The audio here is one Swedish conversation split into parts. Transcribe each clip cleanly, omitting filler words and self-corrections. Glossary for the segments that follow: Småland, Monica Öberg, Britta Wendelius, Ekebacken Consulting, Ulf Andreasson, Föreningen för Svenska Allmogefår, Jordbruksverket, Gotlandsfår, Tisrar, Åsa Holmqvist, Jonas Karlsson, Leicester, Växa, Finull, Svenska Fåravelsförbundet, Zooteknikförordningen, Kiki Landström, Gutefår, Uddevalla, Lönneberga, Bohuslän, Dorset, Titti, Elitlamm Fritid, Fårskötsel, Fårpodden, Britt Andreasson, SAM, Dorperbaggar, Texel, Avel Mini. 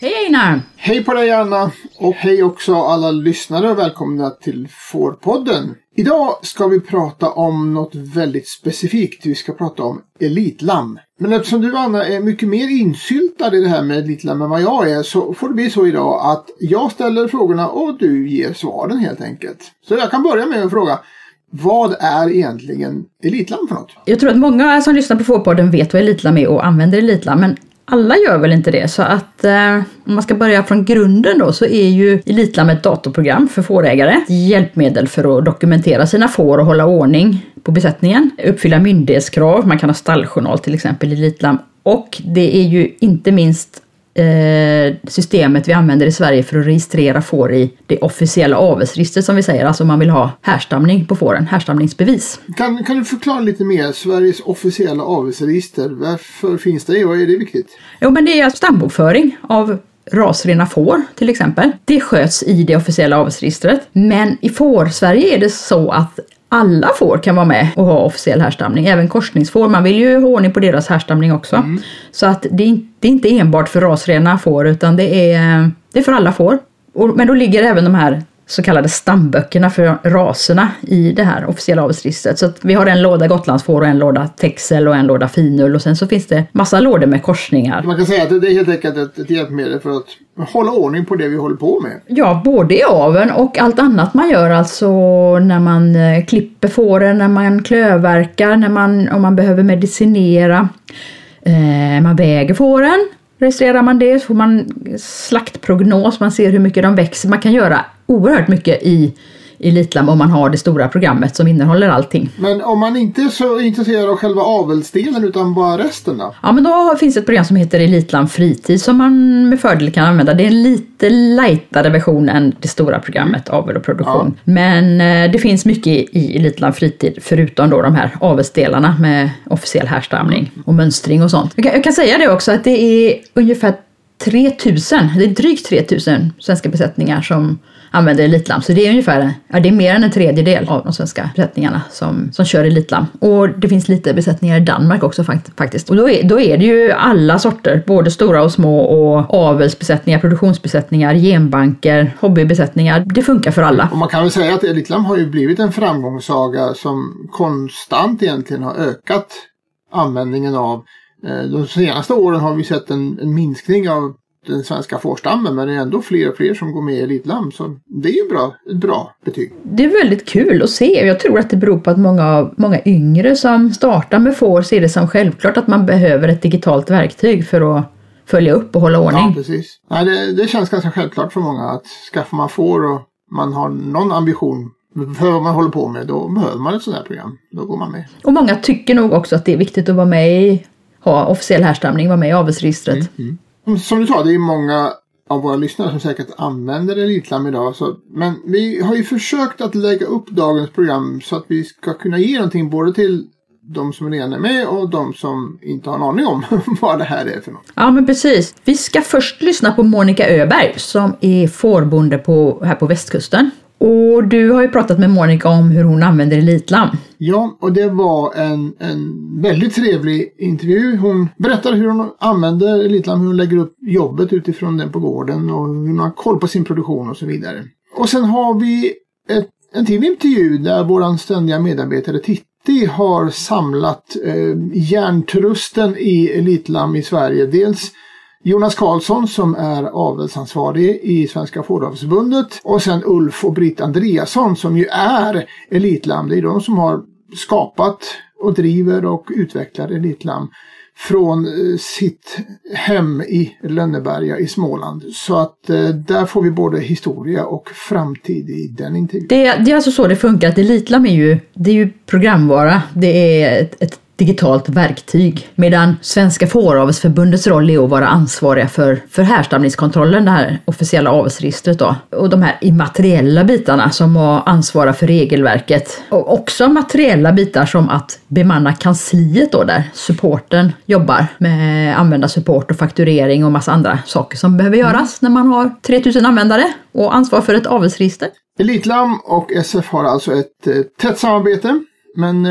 Hej Einar! Hej på dig Anna! Och hej också alla lyssnare och välkomna till Fårpodden. Idag ska vi prata om något väldigt specifikt. Vi ska prata om elitlamm. Men eftersom du Anna är mycket mer insyltad i det här med elitlamm än vad jag är, så får det bli så idag att jag ställer frågorna och du ger svaren helt enkelt. Så jag kan börja med en fråga. Vad är egentligen elitlamm för något? Jag tror att många som lyssnar på Fårpodden vet vad elitlamm är och använder elitlamm, men alla gör väl inte det, så att om man ska börja från grunden då, så är ju elitlamm ett datorprogram för fårägare. Hjälpmedel för att dokumentera sina får och hålla ordning på besättningen. Uppfylla myndighetskrav, man kan ha stalljournal till exempel i elitlamm. Och det är ju inte minst systemet vi använder i Sverige för att registrera får i det officiella avelsregistret som vi säger. Alltså man vill ha härstamning på fåren, härstamningsbevis. Kan du förklara lite mer Sveriges officiella avelsregister? Varför finns det? Och är det viktigt? Jo, men det är alltså stambokföring av rasrena får till exempel. Det sköts i det officiella avelsregistret. Men i Fårsverige är det så att alla får kan vara med och ha officiell härstamning. Även korsningsfår. Man vill ju ha ordning på deras härstamning också. Mm. Så att det är inte enbart för rasrena får, utan det är för alla får. Men då ligger även de här så kallade stamböckerna för raserna i det här officiella avelsregistret. Så att vi har en låda Gotlandsfår och en låda Texel och en låda Finull. Och sen så finns det massa lådor med korsningar. Man kan säga att det är helt enkelt ett hjälpmedel för att hålla ordning på det vi håller på med. Ja, både i aveln och allt annat man gör. Alltså när man klipper fåren, när man klövverkar, om man behöver medicinera. Man väger fåren, registrerar man det, så får man slaktprognos, man ser hur mycket de växer. Man kan göra oerhört mycket i elitlamm om man har det stora programmet som innehåller allting. Men om man inte är så intresserad av själva avelsdelen utan bara resten då? Ja, men då finns ett program som heter Elitlamm Fritid som man med fördel kan använda. Det är en lite lightare version än det stora programmet avel och produktion. Ja. Men det finns mycket i Elitlamm Fritid förutom då de här avelsdelarna med officiell härstamning och mönstring och sånt. Jag kan säga det också att det är ungefär 3000, det är drygt 3000 svenska besättningar som använder elitlamm. Så det är ungefär, ja, det är mer än en tredjedel av de svenska besättningarna som kör elitlamm. Och det finns lite besättningar i Danmark också faktiskt. Och då är det ju alla sorter, både stora och små, och avelsbesättningar, produktionsbesättningar, genbanker, hobbybesättningar. Det funkar för alla. Och man kan väl säga att elitlamm har ju blivit en framgångssaga som konstant egentligen har ökat användningen av. De senaste åren har vi sett en minskning av den svenska fårstammen, men det är ändå fler och fler som går med i elitlamm, så det är ju ett bra betyg. Det är väldigt kul att se. Jag tror att det beror på att många yngre som startar med får ser det som självklart att man behöver ett digitalt verktyg för att följa upp och hålla ordning. Ja, precis. Nej, det känns ganska självklart för många att skaffar man får och man har någon ambition för vad man håller på med, då behöver man ett sådant här program. Då går man med. Och många tycker nog också att det är viktigt att vara med i officiell härstamning, var med i avelsregistret. Som du sa, det är många av våra lyssnare som säkert använder elitlamm idag. Men vi har ju försökt att lägga upp dagens program så att vi ska kunna ge någonting både till de som redan är med och de som inte har en aning om vad det här är för något. Ja, men precis. Vi ska först lyssna på Monica Öberg som är fårbonde här på västkusten. Och du har ju pratat med Monica om hur hon använder elitlamm. Ja, och det var en väldigt trevlig intervju. Hon berättar hur hon använder elitlamm, hur hon lägger upp jobbet utifrån den på gården och hur hon har koll på sin produktion och så vidare. Och sen har vi en till intervju där vår ständiga medarbetare Titti har samlat hjärntrusten i elitlamm i Sverige. Dels Jonas Karlsson som är avelsansvarig i Svenska Fåravelsförbundet, och sen Ulf och Britt Andreasson som ju är elitlamm. Det är de som har skapat och driver och utvecklar elitlamm från sitt hem i Lönneberga i Småland. Så att där får vi både historia och framtid i den intervjun. Det är alltså så det funkar, att elitlamm är ju programvara, det är ett digitalt verktyg, medan Svenska Fåravelsförbundets roll är att vara ansvariga för härstamningskontrollen, det här officiella avelsregistret då, och de här immateriella bitarna som ansvarar för regelverket, och också materiella bitar som att bemanna kansliet då, där supporten jobbar med användarsupport och fakturering och massa andra saker som behöver göras när man har 3000 användare och ansvar för ett avelsregister. Elitlamm och SF har alltså ett tätt samarbete. Men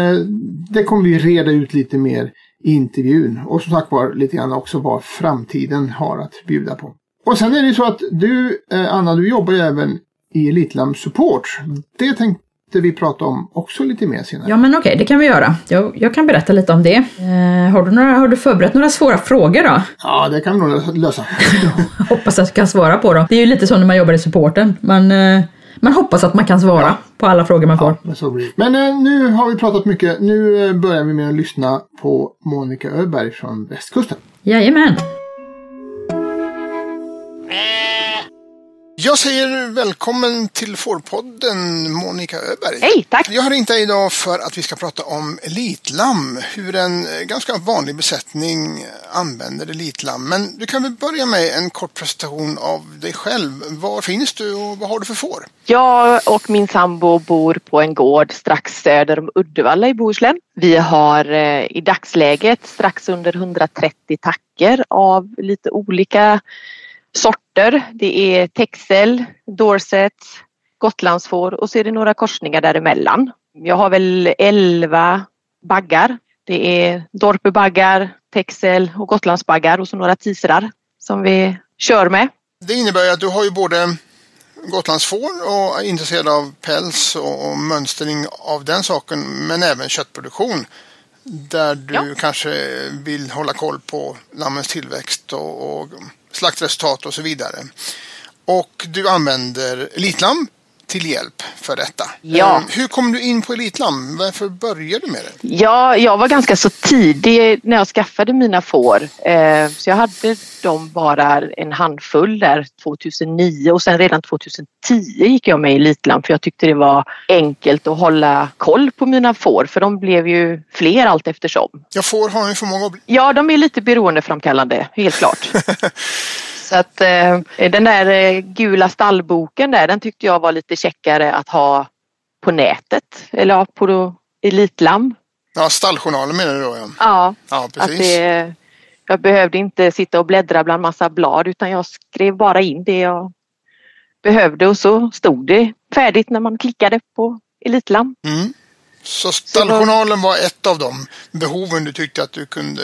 det kommer vi reda ut lite mer i intervjun. Och som sagt var lite grann också vad framtiden har att bjuda på. Och sen är det så att du, Anna, du jobbar ju även i Elitlam Support. Det tänkte vi prata om också lite mer senare. Ja, men okej, det kan vi göra. Jag kan berätta lite om det. Har du förberett några svåra frågor då? Ja, det kan vi nog lösa. Hoppas att jag kan svara på dem. Det är ju lite så när man jobbar i supporten. Man hoppas att man kan svara på alla frågor man får. Men, så blir det. Men nu har vi pratat mycket. Nu börjar vi med att lyssna på Monica Öberg från Västkusten. Jajamän! Jag säger välkommen till Fårpodden, Monica Öberg. Hej, tack! Jag har ringt dig idag för att vi ska prata om elitlamm. Hur en ganska vanlig besättning använder elitlamm. Men du kan väl börja med en kort presentation av dig själv. Var finns du och vad har du för får? Jag och min sambo bor på en gård strax söder om Uddevalla i Bohuslän. Vi har i dagsläget strax under 130 tacker av lite olika sorter. Det är Texel, Dorset, Gotlandsfår och så är det några korsningar däremellan. Jag har väl 11 baggar. Det är Dorperbaggar, Texel och Gotlandsbaggar och så några tisrar som vi kör med. Det innebär att du har ju både Gotlandsfår och är intresserad av päls och mönstring av den saken, men även köttproduktion. Där du kanske vill hålla koll på lammens tillväxt och slaktresultat och så vidare. Och du använder elitlamm till hjälp för detta. Ja. Hur kom du in på elitlamm? Varför började du med det? Ja, jag var ganska så tidig när jag skaffade mina får. Så jag hade dem bara en handfull där 2009 och sen redan 2010 gick jag med i elitlamm för jag tyckte det var enkelt att hålla koll på mina får för de blev ju fler allt eftersom. Jag får ha en förmåga att bli. Ja, de är lite beroendeframkallande, helt klart. Så att den där gula stallboken där, den tyckte jag var lite checkare att ha på nätet. Eller på elitlamm. Ja, stalljournalen menar du då? Ja, ja precis. Jag behövde inte sitta och bläddra bland massa blad utan jag skrev bara in det jag behövde och så stod det färdigt när man klickade på elitlamm. Mm. Så stalljournalen var ett av de behoven du tyckte att du kunde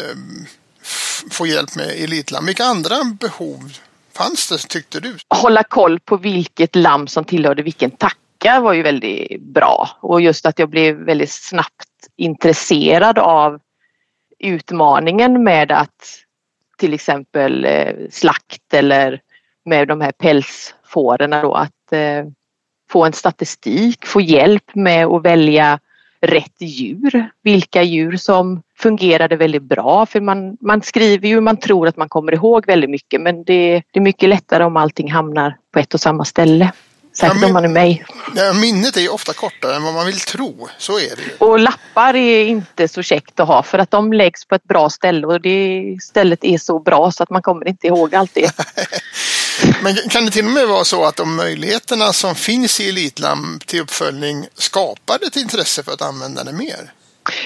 få hjälp med elitlamm. Vilka andra behov fanns det tyckte du? Hålla koll på vilket lamm som tillhörde vilken tacka var ju väldigt bra. Och just att jag blev väldigt snabbt intresserad av utmaningen med att till exempel slakt eller med de här pälsfårorna då. Att få en statistik, få hjälp med att välja rätt djur. Vilka djur som fungerade väldigt bra. För man skriver ju, man tror att man kommer ihåg väldigt mycket. Men det är mycket lättare om allting hamnar på ett och samma ställe. Särskilt om man är mig. Ja, minnet är ju ofta kortare än vad man vill tro. Så är det ju. Och lappar är inte så käckt att ha. För att de läggs på ett bra ställe. Och det stället är så bra så att man kommer inte ihåg allt det. Men kan det till och med vara så att de möjligheterna som finns i elitlamm till uppföljning skapar ett intresse för att använda det mer?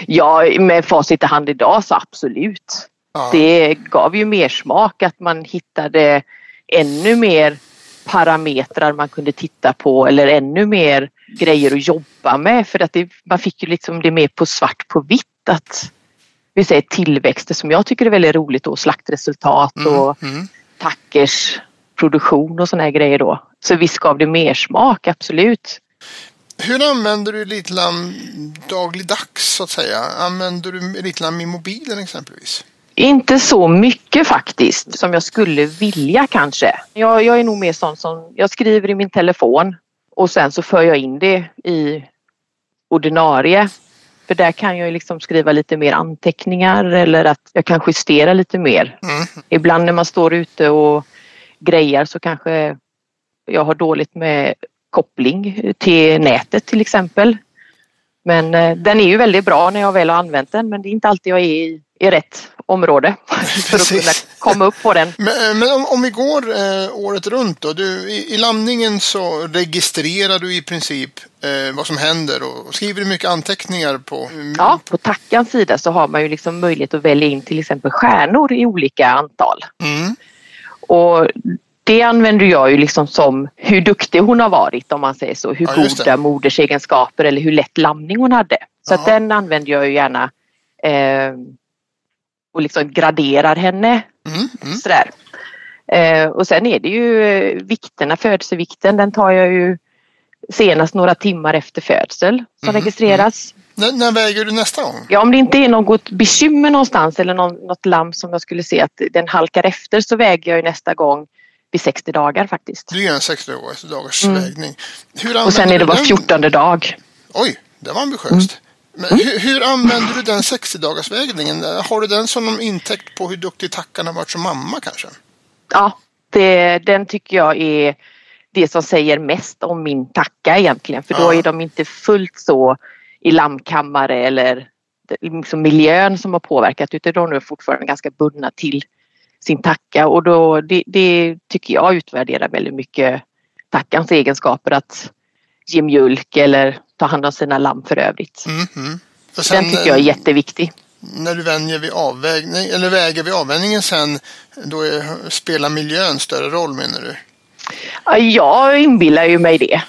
Ja, med facit i hand idag så absolut. Ja. Det gav ju mer smak att man hittade ännu mer parametrar man kunde titta på eller ännu mer grejer att jobba med. För att man fick ju liksom det mer på svart på vitt att vi säger tillväxter som jag tycker är väldigt roligt och slaktresultat och tackers produktion och såna här grejer då. Så visst gav det mer smak, absolut. Hur använder du elitlamm dagligdags så att säga? Använder du elitlamm i mobilen exempelvis? Inte så mycket faktiskt som jag skulle vilja kanske. Jag är nog mer sån som jag skriver i min telefon och sen så för jag in det i ordinarie. För där kan jag liksom skriva lite mer anteckningar eller att jag kan justera lite mer. Mm. Ibland när man står ute och grejer så kanske jag har dåligt med koppling till nätet till exempel. Men den är ju väldigt bra när jag väl har använt den. Men det är inte alltid jag är i rätt område för att kunna komma upp på den. Men om vi går året runt då. I landningen så registrerar du i princip vad som händer och skriver du mycket anteckningar på? Ja, på tackans sida så har man ju liksom möjlighet att välja in till exempel stjärnor i olika antal. Mm. Och det använder jag ju liksom som hur duktig hon har varit om man säger så. Hur goda modersegenskaper eller hur lätt lamning hon hade. Så att den använder jag ju gärna och liksom graderar henne. Sådär. Och sen är det ju vikterna, födelsevikten, den tar jag ju senast några timmar efter födsel som registreras. När väger du nästa gång? Ja, om det inte är något bekymmer någonstans eller något lamm som jag skulle se att den halkar efter, så väger jag ju nästa gång vid 60 dagar faktiskt. Du gör en 60 dagars vägning. Och sen är det var 14 dag. Oj, det var ambitiöst. Men hur använder du den 60-dagarsvägningen? Har du den som någon intäkt på hur duktig tackan har varit som mamma kanske? Ja, den tycker jag är det som säger mest om min tacka egentligen. För då är de inte fullt så i lammkammare eller liksom miljön som har påverkat. Utan de är fortfarande ganska bundna till sin tacka. Och då, det tycker jag utvärderar väldigt mycket tackans egenskaper, att ge mjölk eller ta hand om sina lamm för övrigt. Den tycker jag är jätteviktig. När du väger vid avvägningen sen, då spelar miljön större roll menar du? Jag inbillar ju mig det.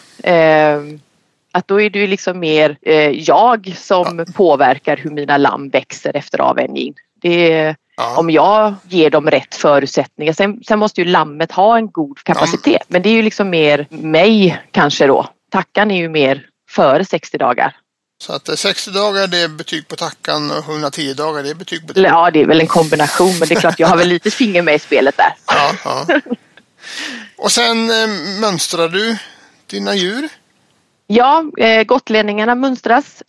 Att då är det liksom mer jag som påverkar hur mina lamm växer efter avvänjning. Om jag ger dem rätt förutsättningar. Sen måste ju lammet ha en god kapacitet. Men det är ju liksom mer mig kanske då. Tackan är ju mer före 60 dagar. Så att 60 dagar det är betyg på tackan och 110 dagar det är betyg på tackan. Ja, det är väl en kombination, men det är klart jag har väl lite finger med i spelet där. Ja. Och sen mönstrar du dina djur? Ja, gotlänningarna mönstras.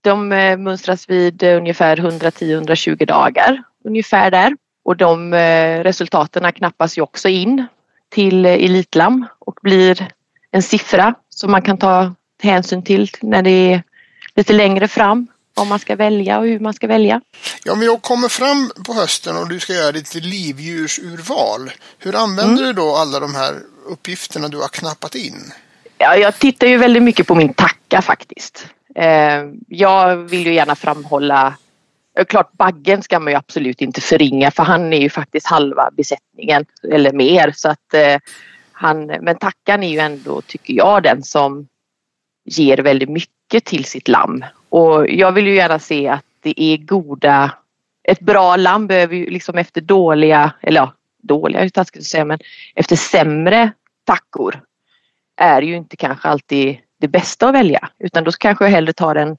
De mönstras vid ungefär 110-120 dagar, ungefär där. Och de resultaten knappas ju också in till elitlam och blir en siffra som man kan ta hänsyn till när det är lite längre fram, om man ska välja och hur man ska välja. Ja, men jag kommer fram på hösten och du ska göra ditt livdjursurval. Hur använder du då alla de här uppgifterna du har knappat in? Ja, jag tittar ju väldigt mycket på min tacka faktiskt. Jag vill ju gärna framhålla, klart baggen ska man ju absolut inte förringa, för han är ju faktiskt halva besättningen eller mer, så att men tackan är ju ändå, tycker jag, den som ger väldigt mycket till sitt lamm. Och jag vill ju gärna se att det är ett bra lamm behöver ju liksom efter efter sämre tackor är ju inte kanske alltid det bästa att välja. Utan då kanske jag hellre tar en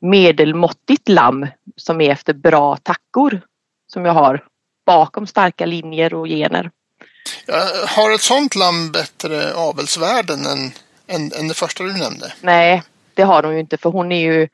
medelmåttigt lamm som är efter bra tackor som jag har bakom starka linjer och gener. Har ett sånt lamm bättre avelsvärden än det första du nämnde? Nej, det har hon ju inte, för hon är ju,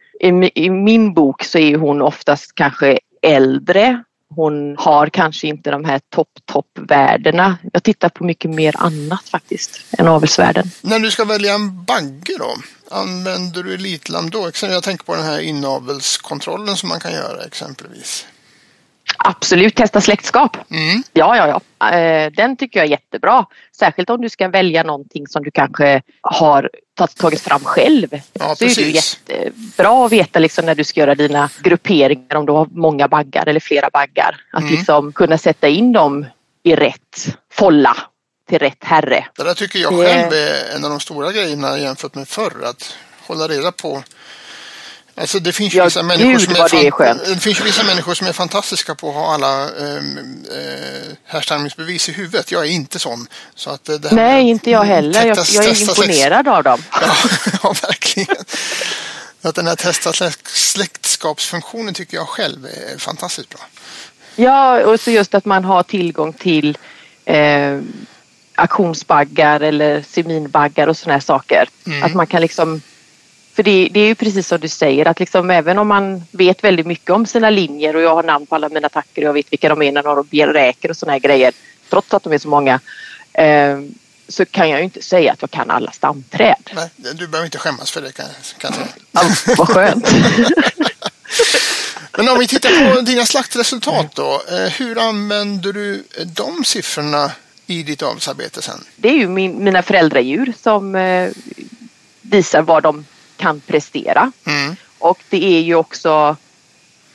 i min bok så är hon oftast kanske äldre. Hon har kanske inte de här toppvärdena. Jag tittar på mycket mer annat faktiskt än avelsvärden. När du ska välja en bagge då, använder du elitlamm då? Jag tänker på den här inavelskontrollen som man kan göra exempelvis. Absolut, testa släktskap. Ja. Den tycker jag är jättebra. Särskilt om du ska välja någonting som du kanske har tagit fram själv. Ja, så precis. Är det jättebra att veta liksom när du ska göra dina grupperingar, om du har många baggar eller flera baggar. Att liksom kunna sätta in dem i rätt folla till rätt herre. Det där tycker jag själv är en av de stora grejerna jämfört med förr. Att hålla reda på. Alltså det finns ju vissa människor som är fantastiska på att ha alla härstamningsbevis i huvudet. Jag är inte sån. Så att det här inte jag heller. Jag är imponerad av dem. Ja, verkligen. Att den här testa släktskapsfunktionen tycker jag själv är fantastiskt bra. Ja, och så just att man har tillgång till auktionsbaggar eller seminbaggar och såna här saker. Att man kan liksom. För det är ju precis som du säger, att liksom även om man vet väldigt mycket om sina linjer och jag har namn på alla mina tackor och jag vet vilka de är när de räker och såna här grejer, trots att de är så många, så kan jag ju inte säga att jag kan alla stamträd. Nej, du behöver inte skämmas för det kan jag säga. Ja, vad skönt. Men om vi tittar på dina slaktresultat då, hur använder du de siffrorna i ditt avelsarbete sen? Det är ju mina föräldradjur som visar vad de kan prestera. Och det är ju också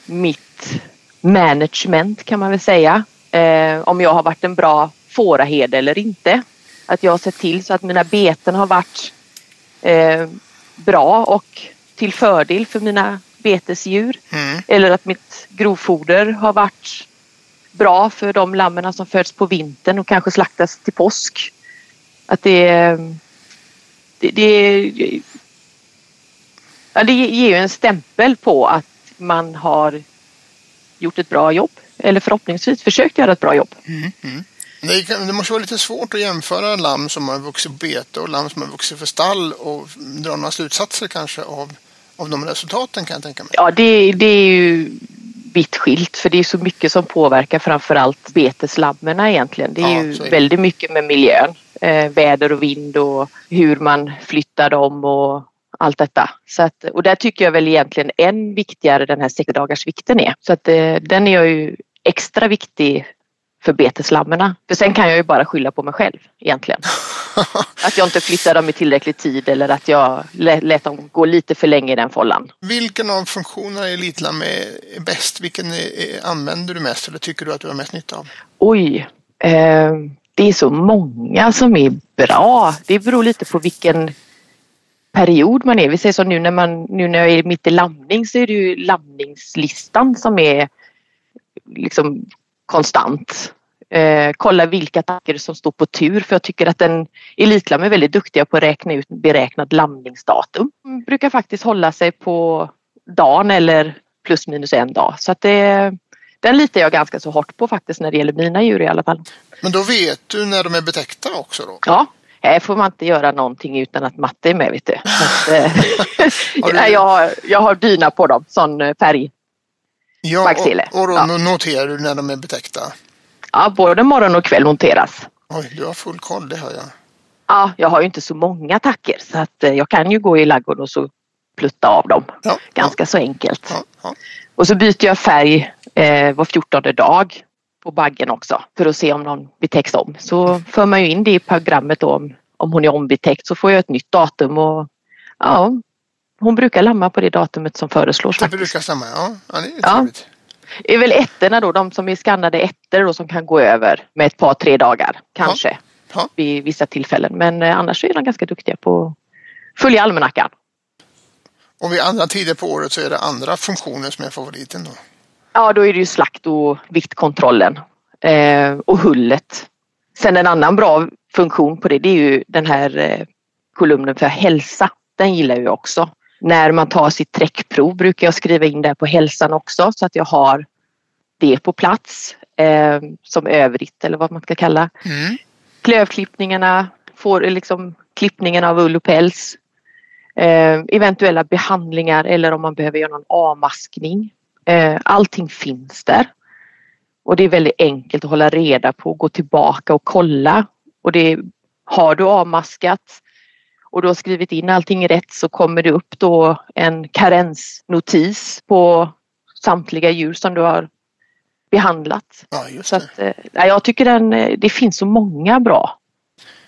mitt management kan man väl säga. Om jag har varit en bra fåraherde eller inte. Att jag har sett till så att mina beten har varit bra och till fördel för mina betesdjur. Mm. Eller att mitt grovfoder har varit bra för de lammen som föds på vintern och kanske slaktas till påsk. Att det ger ju en stämpel på att man har gjort ett bra jobb. Eller förhoppningsvis försökt göra ett bra jobb. Mm. Mm. Det måste vara lite svårt att jämföra lamm som har vuxit bete och lamm som har vuxit för stall och dra några slutsatser kanske av de resultaten, kan jag tänka mig. Ja, det är ju vitt skilt, för det är så mycket som påverkar framförallt beteslammorna egentligen. Det är ju väldigt mycket med miljön, väder och vind och hur man flyttar dem och allt detta. Så att, och där tycker jag väl egentligen än viktigare den här 6-dagarsvikten är. Så att den är ju extra viktig för beteslammorna. För sen kan jag ju bara skylla på mig själv egentligen. Att jag inte flyttar dem i tillräcklig tid eller att jag lät dem gå lite för länge i den follan. Vilken av funktionerna i elitlamm är bäst? Vilken använder du mest eller tycker du att du har mest nytta av? Oj, det är så många som är bra. Det beror lite på vilken period man är. Vi säger så nu när jag är mitt i lamning så är det ju lamningslistan som är liksom konstant. Kolla vilka attacker som står på tur, för jag tycker att en elitlam är väldigt duktiga på att räkna ut beräknad lamningsdatum. De brukar faktiskt hålla sig på dagen eller plus minus en dag. Så att den litar jag ganska så hårt på faktiskt när det gäller mina djur i alla fall. Men då vet du när de är betäckta också då? Ja, här får man inte göra någonting utan att matte är med, vet du. Jag har dyna på dem, sån färg. Ja, och då noterar du när de är betäckta? Ja, både morgon och kväll monteras. Oj, du har full koll, det hör jag. Ja, jag har ju inte så många attacker så att jag kan ju gå i ladugården och så plutta av dem. Ja, ganska så enkelt. Ja, ja. Och så byter jag färg var 14:e dag på baggen också för att se om någon betäcks om. Så för man ju in det i programmet då, om hon är ombetäckt så får jag ett nytt datum och ja, hon brukar lamma på det datumet som föreslås. Det brukar stämma, ja. Ja, det är trevligt. Det är väl ettorna då, de som är skannade ettor då, som kan gå över med ett par, 3 dagar kanske vid vissa tillfällen. Men annars är de ganska duktiga på att följa almanackan. Och vid andra tider på året så är det andra funktioner som är favoriten då? Ja, då är det ju slakt och viktkontrollen och hullet. Sen en annan bra funktion på det är ju den här kolumnen för hälsa. Den gillar jag också. När man tar sitt träckprov brukar jag skriva in det på hälsan också så att jag har det på plats som övrigt eller vad man ska kalla. Mm. Klövklippningarna, klippningen av ull och päls, eventuella behandlingar eller om man behöver göra någon avmaskning. Allting finns där och det är väldigt enkelt att hålla reda på, gå tillbaka och kolla. Och det har du avmaskat och du har skrivit in allting rätt så kommer det upp då en karensnotis på samtliga djur som du har behandlat. Ja, just så att, jag tycker det finns så många bra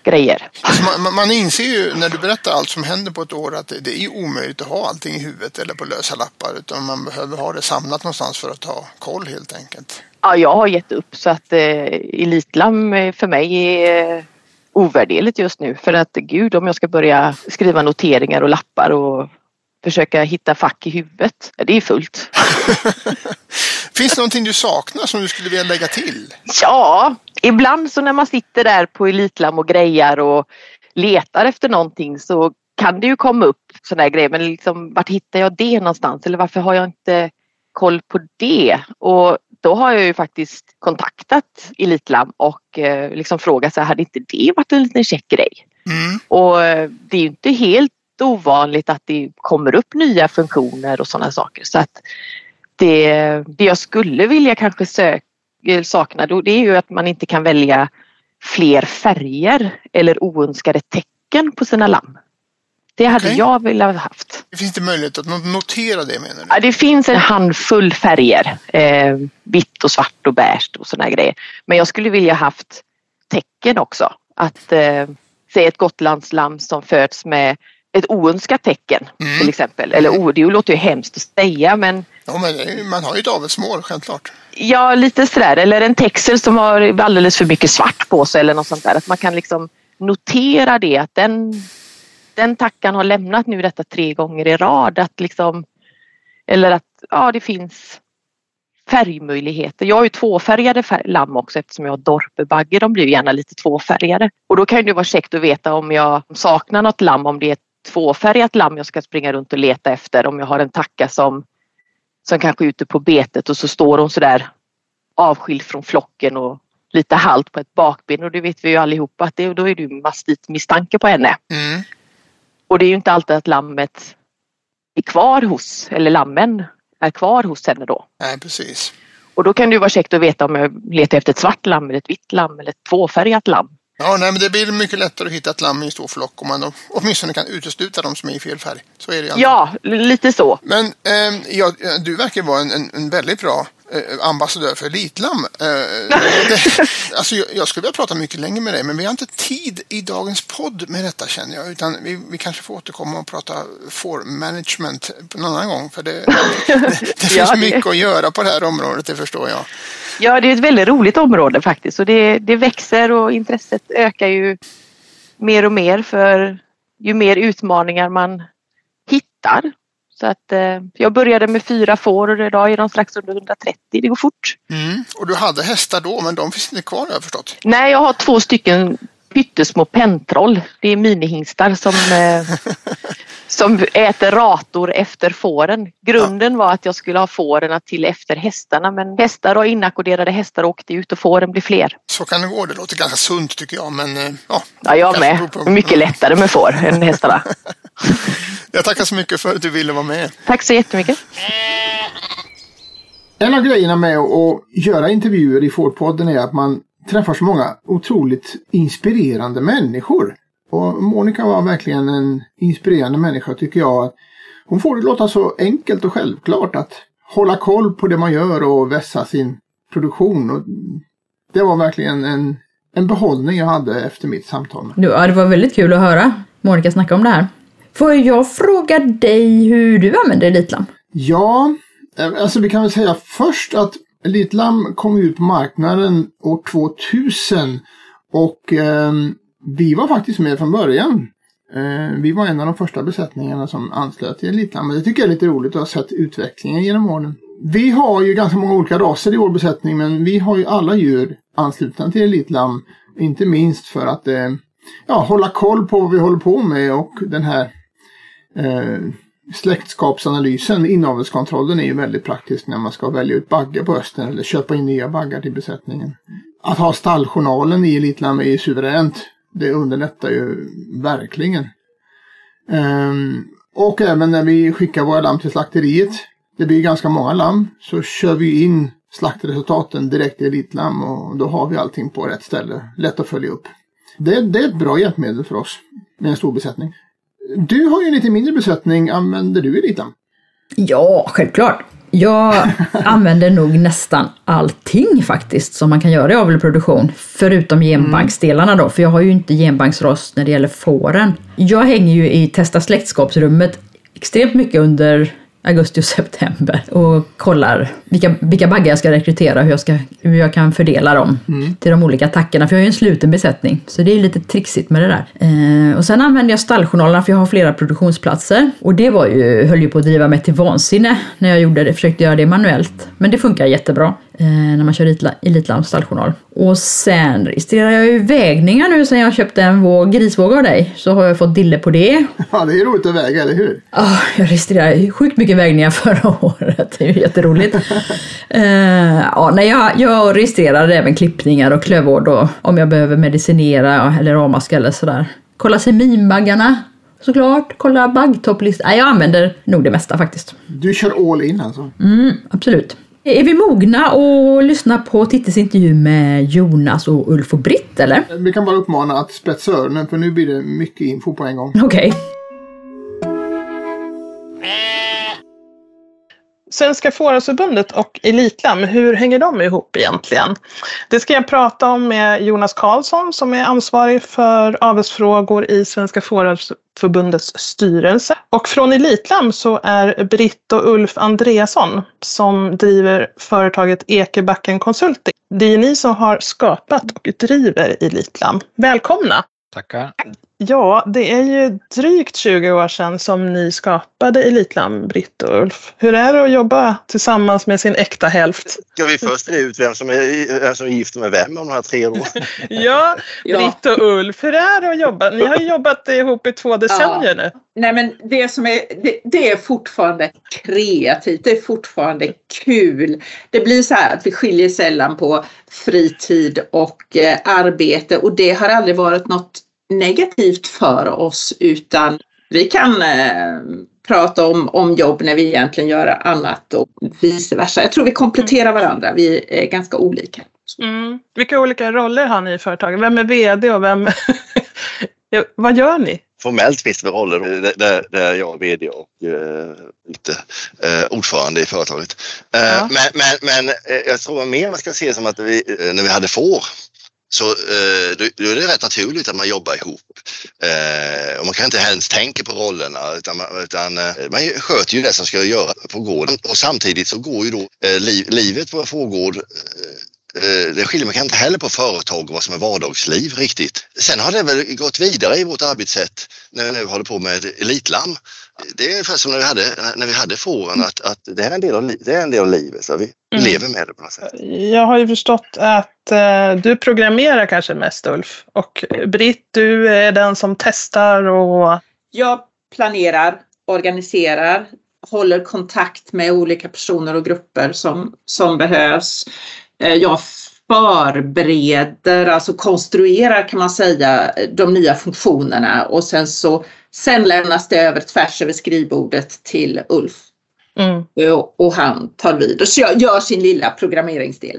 grejer. Alltså man inser ju när du berättar allt som händer på ett år att det är omöjligt att ha allting i huvudet eller på lösa lappar utan man behöver ha det samlat någonstans för att ha koll helt enkelt. Ja, jag har gett upp så att elitlamm för mig är ovärderligt just nu, för att gud, om jag ska börja skriva noteringar och lappar och försöka hitta fack i huvudet, det är fullt. Finns det någonting du saknar som du skulle vilja lägga till? Ja, ibland så när man sitter där på elitlamm och grejer och letar efter någonting så kan det ju komma upp sådana här grejer, men vart hittar jag det någonstans eller varför har jag inte koll på det? Och då har jag ju faktiskt kontaktat elitlamm och frågat så här, hade inte det varit en liten käck grej? Mm. Och det är ju inte helt ovanligt att det kommer upp nya funktioner och sådana saker. Så att det jag skulle vilja kanske sakna då, det är ju att man inte kan välja fler färger eller oönskade tecken på sina lamm. Det hade jag velat haft. Det finns inte möjlighet att notera det, menar du? Ja, det finns en handfull färger. Vitt och svart och beige och sådana grejer. Men jag skulle vilja haft tecken också. Att säga ett gotlandslamm som föds med ett oönskat tecken till exempel. Eller det låter ju hemskt att säga, men... Ja, men man har ju ett avelsmål, självklart. Ja, lite sådär. Eller en texel som har alldeles för mycket svart på sig eller något sånt där. Att man kan notera det, att den... den tackan har lämnat nu detta 3 gånger i rad. Att liksom, eller att ja, det finns färgmöjligheter. Jag har ju tvåfärgade lamm också eftersom jag har dorperbaggar. De blir ju gärna lite tvåfärgade. Och då kan det vara käckt att veta om jag saknar något lamm. Om det är ett tvåfärgat lamm jag ska springa runt och leta efter. Om jag har en tacka som kanske är ute på betet och så står hon sådär avskild från flocken och lite halt på ett bakben. Och det vet vi ju allihopa att det, då är det ju mastitmisstanke på henne. Mm. Och det är ju inte alltid att lammet är kvar hos, eller lammen är kvar hos henne då. Nej, precis. Och då kan det ju vara käckt att veta om jag letar efter ett svart lamm eller ett vitt lamm eller ett tvåfärgat lamm. Ja, nej, men det blir mycket lättare att hitta ett lamm i en stor flock om man då, åtminstone kan utesluta dem som är i fel färg. Så är det alltid. Ja, lite så. Men du verkar vara en väldigt bra ambassadör för elitlamm. Alltså, jag skulle vilja prata mycket längre med dig, men vi har inte tid i dagens podd med detta, känner jag, utan vi kanske får återkomma och prata management någon annan gång, för det finns mycket att göra på det här området, det förstår jag. Ja, det är ett väldigt roligt område faktiskt, och det växer och intresset ökar ju mer och mer för ju mer utmaningar man hittar. Så att jag började med 4 får och idag är de strax under 130. Det går fort. Mm. Och du hade hästar då, men de finns inte kvar, jag har förstått. Nej, jag har 2 stycken pyttesmå pentroll. Det är minihingstar som äter rator efter fåren. Grunden var att jag skulle ha fåren till efter hästarna, men hästar och inackorderade hästar åkte ut och fåren blir fler. Så kan det gå, det låter ganska sunt tycker jag. Men, ja, jag med. Mycket lättare med får än hästarna. Jag tackar så mycket för att du ville vara med. Tack så jättemycket. En av grejerna med att göra intervjuer i Fårpodden är att man träffar så många otroligt inspirerande människor. Och Monica var verkligen en inspirerande människa tycker jag. Hon får det låta så enkelt och självklart att hålla koll på det man gör och vässa sin produktion. Och det var verkligen en behållning jag hade efter mitt samtal. Ja, det var väldigt kul att höra Monica snacka om det här. Får jag fråga dig hur du använder elitlamm? Ja, alltså vi kan väl säga först att elitlamm kom ut på marknaden år 2000 och vi var faktiskt med från början. Vi var en av de första besättningarna som anslöt till elitlamm, men det tycker jag är lite roligt att ha sett utvecklingen genom åren. Vi har ju ganska många olika raser i vår besättning, men vi har ju alla djur anslutna till elitlamm, inte minst för att hålla koll på vad vi håller på med, och den här släktskapsanalysen, inavelskontrollen, är ju väldigt praktisk när man ska välja ut baggar på hösten eller köpa in nya baggar till besättningen. Att ha stalljournalen i elitlamm är ju suveränt. Det underlättar ju verkligen. Och även när vi skickar våra lamm till slakteriet, det blir ganska många lamm, så kör vi in slaktresultaten direkt i elitlamm och då har vi allting på rätt ställe. Lätt att följa upp. Det är ett bra hjälpmedel för oss med en stor besättning. Du har ju en lite mindre besättning. Använder du elitlamm? Ja, självklart. Jag använder nog nästan allting faktiskt som man kan göra i avelproduktion. Förutom genbanksdelarna då. För jag har ju inte genbanksrost när det gäller fåren. Jag hänger ju i testa släktskapsrummet extremt mycket under augusti och september. Och kollar vilka baggar jag ska rekrytera. Hur jag kan fördela dem till de olika tackorna. För jag har ju en sluten besättning. Så det är lite trixigt med det där. Och sen använder jag stalljournalerna för jag har flera produktionsplatser. Och det höll ju på att driva mig till vansinne när jag gjorde det. Försökte göra det manuellt. Men det funkar jättebra när man kör elitlamm stalljournal. Och sen registrerar jag ju vägningar nu sen jag köpte en grisvåg av dig. Så har jag fått dille på det. Ja, det är roligt att väga, eller hur? Ja, jag registrerar sjukt mycket vägningar förra året. Det är ju jätteroligt. Jag registrerar även klippningar och klövvård och om jag behöver medicinera eller ramaska eller sådär. Kolla seminbaggarna såklart. Kolla baggtopplistan. Jag använder nog det mesta faktiskt. Du kör all in alltså? Mm, absolut. Är vi mogna och lyssna på Tittis intervju med Jonas och Ulf och Britt, eller? Vi kan bara uppmana att spetsa öronen, för nu blir det mycket info på en gång. Okej. Svenska Fåravelsförbundet och elitlamm, hur hänger de ihop egentligen? Det ska jag prata om med Jonas Karlsson som är ansvarig för avelsfrågor i Svenska Fåravelsförbundets styrelse. Och från elitlamm så är Britt och Ulf Andreasson som driver företaget Ekebacken Consulting. Det är ni som har skapat och driver elitlamm. Välkomna! Tackar! Ja, det är ju drygt 20 år sedan som ni skapade Elitlamm, Britt och Ulf. Hur är det att jobba tillsammans med sin äkta hälft? Ska vi först reda ut vem som är gift med vem om de här 3 år? Ja, Britt och Ulf, hur är det att jobba? Ni har ju jobbat ihop i 2 decennier nu. Nej, men det som är, det är fortfarande kreativt, det är fortfarande kul. Det blir så här att vi skiljer sällan på fritid och arbete, och det har aldrig varit något negativt för oss, utan vi kan prata om jobb när vi egentligen gör annat och vice versa. Jag tror vi kompletterar varandra, vi är ganska olika. Mm. Vilka olika roller har ni i företaget? Vem är vd och vem... Vad gör ni? Formellt finns det roller där jag är vd och ordförande i företaget. Ja. Men jag tror mer man ska se som att vi, när vi hade får, så då är det rätt naturligt att man jobbar ihop. Och man kan inte ens tänka på rollerna, utan man sköter ju det som ska göra på gården. Och samtidigt så går ju då livet på fårgård. Det skiljer man kan inte heller på företag och vad som är vardagsliv riktigt. Sen har det väl gått vidare i vårt arbetssätt när vi nu håller på med Elitlamm. Det är ungefär som när vi hade fåren, att det är en del av livet, så vi lever med det på något sätt. Jag har ju förstått att du programmerar kanske mest, Ulf, och Britt, du är den som testar och... Jag planerar, organiserar, håller kontakt med olika personer och grupper som behövs. Jag förbereder, alltså konstruerar kan man säga, de nya funktionerna, och sen lämnas det över tvärs över skrivbordet till Ulf. Mm. Och han tar vid. Så jag gör sin lilla programmeringsdel.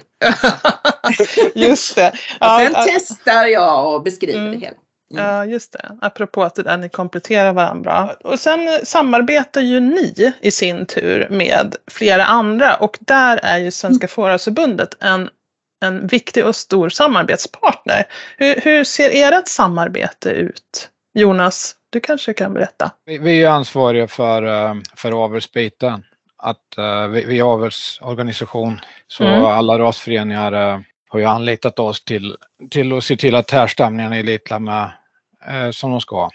Just det. Ja, och sen testar jag och beskriver det hela. Mm. Ja, just det. Apropå att det där ni kompletterar varandra. Och sen samarbetar ju ni i sin tur med flera andra. Och där är ju Svenska Fåravelsförbundet en viktig och stor samarbetspartner. Hur ser ert samarbete ut? Jonas, du kanske kan berätta. Vi är ju ansvariga för avelsbiten. Vi är avelsorganisation. Så alla rasföreningar har ju anlitat oss till att se till att härstamningarna i Elitlammen som de ska.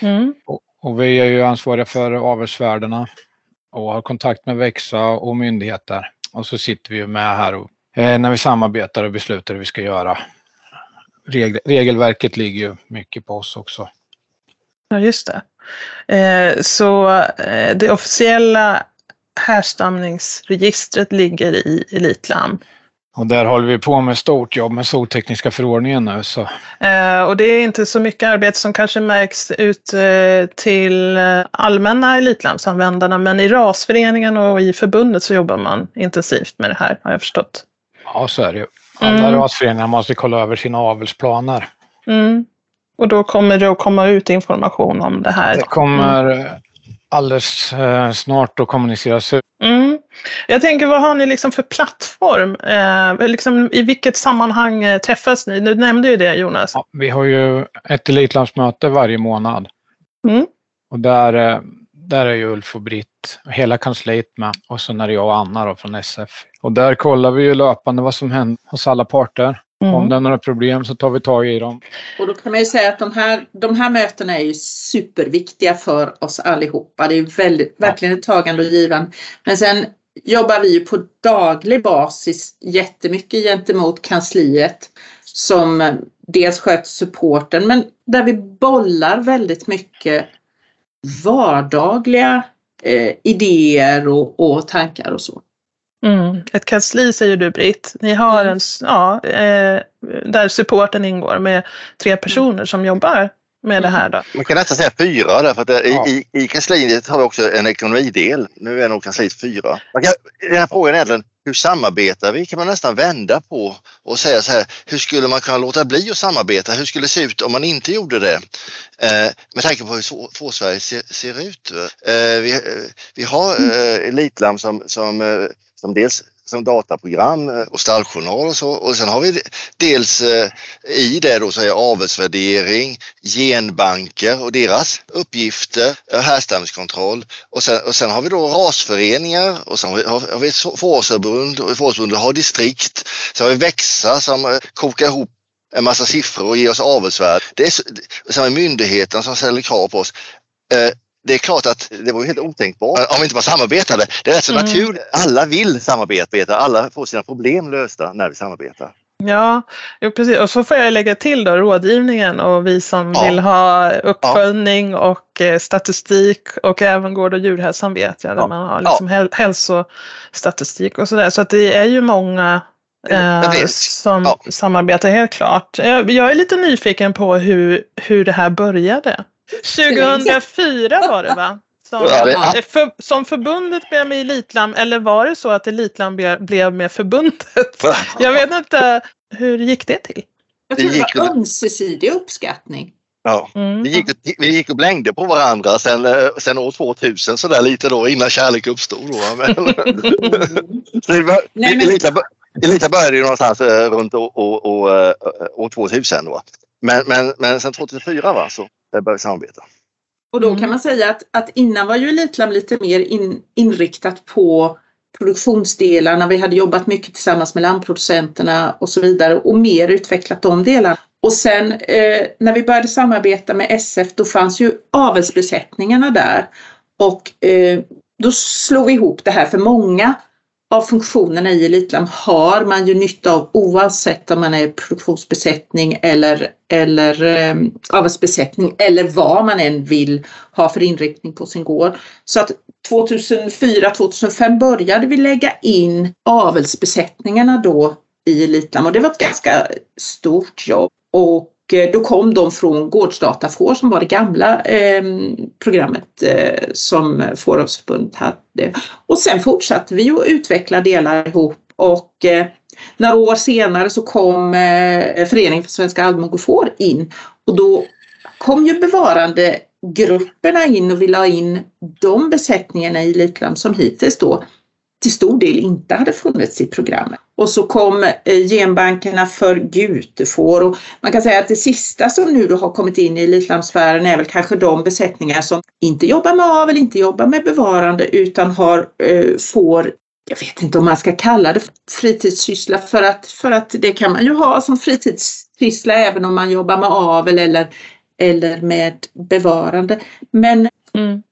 Mm. Och vi är ju ansvariga för avelsvärdena och har kontakt med Växa och myndigheter. Och så sitter vi med här och, när vi samarbetar och beslutar hur vi ska göra. Regelverket ligger ju mycket på oss också. Ja, just det. Så det officiella härstamningsregistret ligger i Elitlamm. Och där håller vi på med stort jobb med zootekniska förordningen nu. Så. Och det är inte så mycket arbete som kanske märks ut till allmänna Elitlammsanvändarna, men i rasföreningen och i förbundet så jobbar man intensivt med det här, har jag förstått. Ja, så är det ju. Alla rasföreningar måste kolla över sina avelsplaner. Mm. Och då kommer det att komma ut information om det här. Det kommer... alldeles snart att kommuniceras ut. Mm. Jag tänker, vad har ni liksom för plattform? Liksom, i vilket sammanhang träffas ni? Du nämnde ju det, Jonas. Ja, vi har ju ett Elitlammsmöte varje månad. Mm. Och där är ju Ulf och Britt och hela kansliet med. Och så när jag och Anna då, från SF. Och där kollar vi ju löpande vad som händer hos alla parter. Mm. Om det är några problem så tar vi tag i dem. Och då kan man ju säga att de här mötena är ju superviktiga för oss allihopa. Det är väldigt, verkligen ett tagande och givande. Men sen jobbar vi ju på daglig basis jättemycket gentemot kansliet som dels sköter supporten, men där vi bollar väldigt mycket vardagliga idéer och tankar och så. Mm. Ett kansli, säger du, Britt. Ni har där supporten ingår med 3 personer som jobbar med det här då. Man kan nästan säga 4 därför att i kansliet har vi också en ekonomidel. Nu är nog kansliet 4. Den här frågan är egentligen, hur samarbetar vi? Kan man nästan vända på och säga så här, hur skulle man kunna låta bli att samarbeta? Hur skulle det se ut om man inte gjorde det? Med tanke på hur Fårsverige ser ut. Vi har Elitlamm som dels som dataprogram och stalljournal och så. Och sen har vi dels i det då så är avelsvärdering, genbanker och deras uppgifter, härstamningskontroll. Och sen har vi då rasföreningar, och sen har vi Fåravelsförbund, och Fåravelsförbundet har distrikt. Så har vi Växa som kokar ihop en massa siffror och ger oss avelsvärd. Det är samma myndigheten som ställer krav på oss. Det är klart att det var ju helt otänkbart om vi inte bara samarbetade. Det är rätt så naturligt. Alla vill samarbeta. Alla får sina problem lösta när vi samarbetar. Ja, jo, precis. Och så får jag lägga till då rådgivningen och vi som vill ha uppföljning och statistik och även gård- och djurhälsan vet jag. Där man har liksom hälsostatistik och sådär. Så att det är ju många som samarbetar helt klart. Jag är lite nyfiken på hur det här började. 2004 var det va? Som förbundet blev med Elitland, eller var det så att Elitland blev med förbundet? Jag vet inte, hur gick det till? Jag tror det var ömsesidig uppskattning. Ja, vi gick och blängde på varandra sen år 2000 sådär lite då, innan kärlek uppstod. Då, men. Elitland började ju någonstans runt år 2000 då. Men sen 2004 va, så började vi samarbeta. Och då kan man säga att innan var ju Elitland lite mer inriktat på produktionsdelarna. Vi hade jobbat mycket tillsammans med landproducenterna och så vidare och mer utvecklat de delarna. Och sen när vi började samarbeta med SF då fanns ju avelsbesättningarna där. Och då slog vi ihop det här för många av funktionerna i Elitland har man ju nytta av oavsett om man är produktionsbesättning eller avelsbesättning eller vad man än vill ha för inriktning på sin gård. Så att 2004-2005 började vi lägga in avelsbesättningarna då i Elitland och det var ett ganska stort jobb och då kom de från Gårdsdatafår som var det gamla programmet som Fåravelsförbundet hade. Och sen fortsatte vi att utveckla delar ihop och några år senare så kom Föreningen för Svenska Allmogefår in. Och då kom ju bevarandegrupperna in och ville ha in de besättningarna i Elitland som hittills då till stor del inte hade funnits i programmet. Och så kom genbankerna för Gutefår och man kan säga att det sista som nu har kommit in i Elitlandsfären är väl kanske de besättningar som inte jobbar med avel, inte jobbar med bevarande utan har får, jag vet inte om man ska kalla det fritidssyssla för att det kan man ju ha som fritidssyssla även om man jobbar med avel eller med bevarande. Men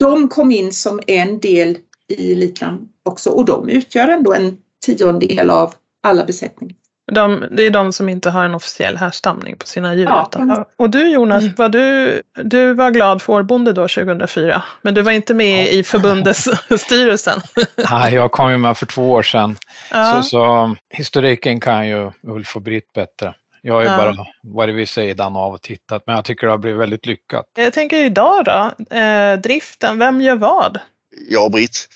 de kom in som en del i Elitland också och de utgör ändå en 10-del av alla besättningar. Det är de som inte har en officiell härstamning på sina djur. Ja. Och du Jonas, du var glad fårbonde då 2004 men du var inte med i förbundets styrelsen. Nej, jag kom ju med för 2 år sedan. Ja. Så historiken kan ju Ulf och Britt bättre. Jag har ju bara varit vid sidan av och tittat men jag tycker det har blivit väldigt lyckat. Jag tänker idag då, driften, vem gör vad? Jag och Britt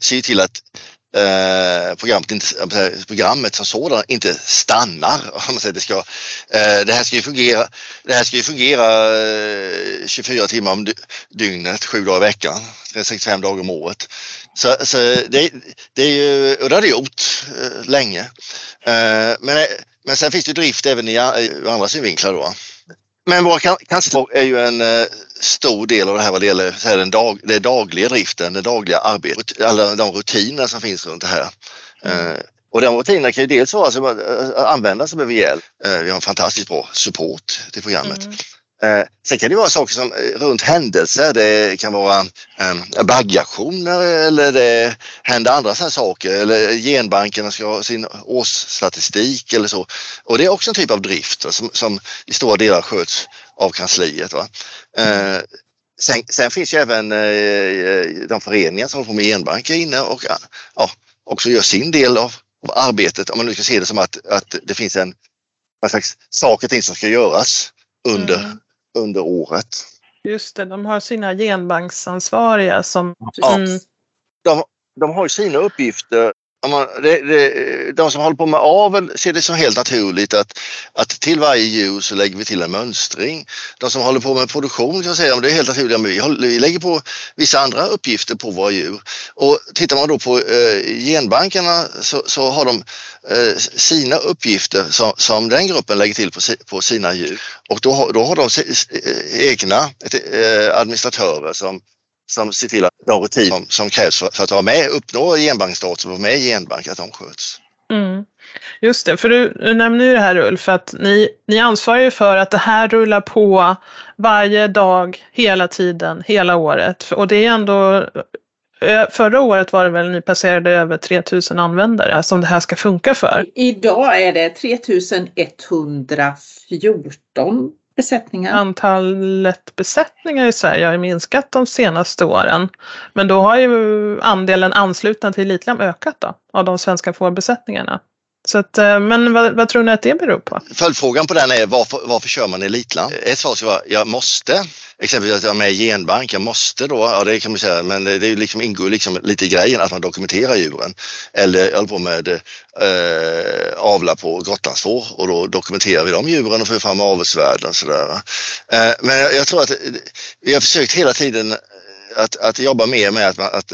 ser till att programmet som sådant inte stannar. Om man säger, det här ska ju fungera 24 timmar om dygnet, 7 dagar i veckan, 365 dagar om året. Så det är ju, och det har det gjort länge. Men sen finns det drift även i andra synvinklar då. Men våra kanslislag är ju en stor del av det här vad det gäller så här, den dagliga driften, det dagliga arbetet, alla de rutiner som finns runt det här. Och de rutinerna kan ju dels vara som användare som behöver hjälp. Vi har en fantastiskt bra support till programmet. Sen kan det vara saker som runt händelser, det kan vara baggationer eller det händer andra sådana saker eller genbankerna ska ha sin årsstatistik eller så. Och det är också en typ av drift som i stora delar sköts av kansliet. Va? Sen finns ju även de föreningar som får med genbanker inne och också gör sin del av arbetet om man nu ska se det som att det finns en slags saker och ting som ska göras under året. Just det, de har sina genbanksansvariga som... De har ju sina uppgifter. De som håller på med avel ser det som helt naturligt att till varje djur så lägger vi till en mönstring. De som håller på med produktion kan säga att det är helt naturligt att vi lägger på vissa andra uppgifter på våra djur. Och tittar man då på genbankerna så har de sina uppgifter som den gruppen lägger till på sina djur. Och då har de egna administratörer som ser till att de rutiner som krävs för att vara med, uppnå genbankstatus och vara med i genbank, att de sköts. Just det, för du nämner ju det här Ulf, att ni ansvarar ju för att det här rullar på varje dag, hela tiden, hela året. Och det är ändå, förra året var det väl ni passerade över 3000 användare som det här ska funka för. Idag är det 3114 besättningar. Antalet besättningar i Sverige har minskat de senaste åren. Men då har ju andelen anslutna till Elitlam ökat då, av de svenska fårbesättningarna. Så att, men vad tror ni att det beror på? Följdfrågan på den är varför kör man Elitlam? Ett svar ska vara, jag måste. Exempelvis att jag är med i genbank, jag måste då. Ja, det kan man säga, men det är liksom, ingår liksom lite i grejen att man dokumenterar djuren. Eller jag håller på med avla på Gotlandsfår och då dokumenterar vi de djuren och får fram avelsvärden och sådär. Men jag tror att vi har försökt hela tiden att jobba mer med att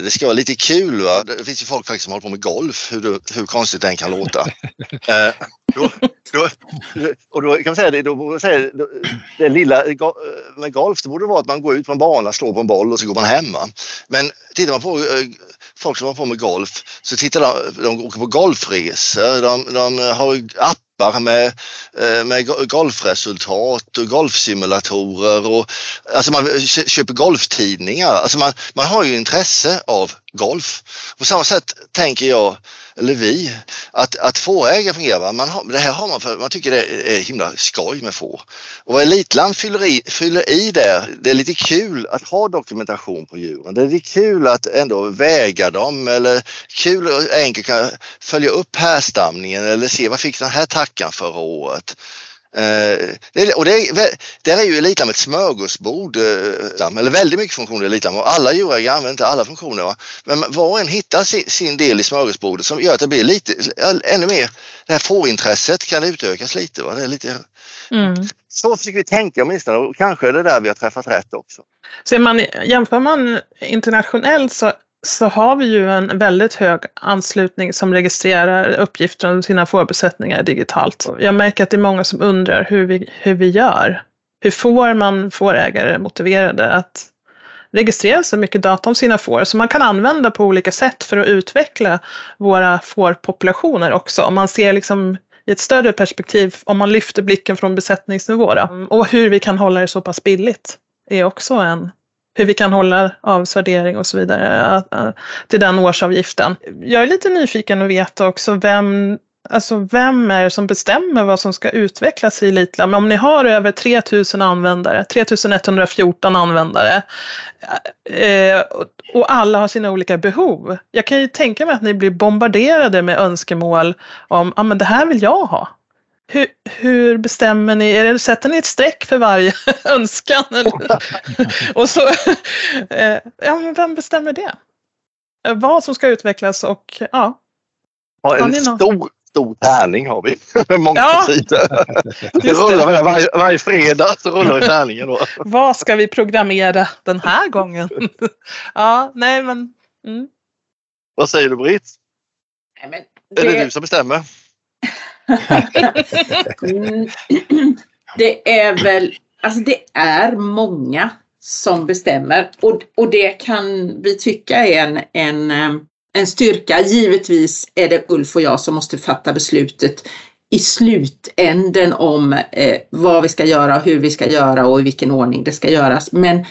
det ska vara lite kul va? Det finns ju folk faktiskt som håller på med golf, hur konstigt den kan låta. Då kan man säga det, det lilla med golf, det borde vara att man går ut på en bana, slår på en boll och så går man hemma. Men tittar man på folk som håller på med golf så de åker på golfresor, de har app med golfresultat och golfsimulatorer och alltså man köper golftidningar, alltså man har ju intresse av golf. På samma sätt tänker jag, eller vi, att fårägare fungerar. Det här har man för man tycker det är himla skoj med får. Och vad Elitland fyller i där, det är lite kul att ha dokumentation på djuren. Det är lite kul att ändå väga dem eller kul och enkelt kan följa upp härstamningen eller se vad fick den här tackan förra året. Det är ju Elitlam ett smörgåsbord eller väldigt mycket funktioner i Elitlam och alla djurägare använder inte alla funktioner va? Men var och en hittar sin del i smörgåsbordet som gör att det blir lite ännu mer, det här fårintresset kan utökas lite va? Det är lite så försöker vi tänka åtminstone och kanske är det där vi har träffat rätt också. Så jämför man internationellt så har vi ju en väldigt hög anslutning som registrerar uppgifter om sina fårbesättningar digitalt. Jag märker att det är många som undrar hur vi gör. Hur får man fårägare motiverade att registrera så mycket data om sina får som man kan använda på olika sätt för att utveckla våra fårpopulationer också. Om man ser liksom i ett större perspektiv, om man lyfter blicken från besättningsnivå då, och hur vi kan hålla det så pass billigt är också hur vi kan hålla avsvärdering och så vidare till den årsavgiften. Jag är lite nyfiken att veta också vem är det som bestämmer vad som ska utvecklas i Elitlam. Om ni har över 3000 användare, 3114 användare och alla har sina olika behov. Jag kan ju tänka mig att ni blir bombarderade med önskemål om men det här vill jag ha. Hur bestämmer ni? Sätter ni ett streck för varje önskan? Och så, vem bestämmer det? Vad som ska utvecklas och ja. Ja en stor tärning har vi. Många sidor. Det rullar varje fredag så rullar tärningen då. Vad ska vi programmera den här gången? Ja, nej men. Mm. Vad säger du Britt? Nej, men det... Är det du som bestämmer? Det är väl, alltså det är många som bestämmer och det kan vi tycka är en styrka. Givetvis är det Ulf och jag som måste fatta beslutet i slutänden om vad vi ska göra, hur vi ska göra och i vilken ordning det ska göras. Men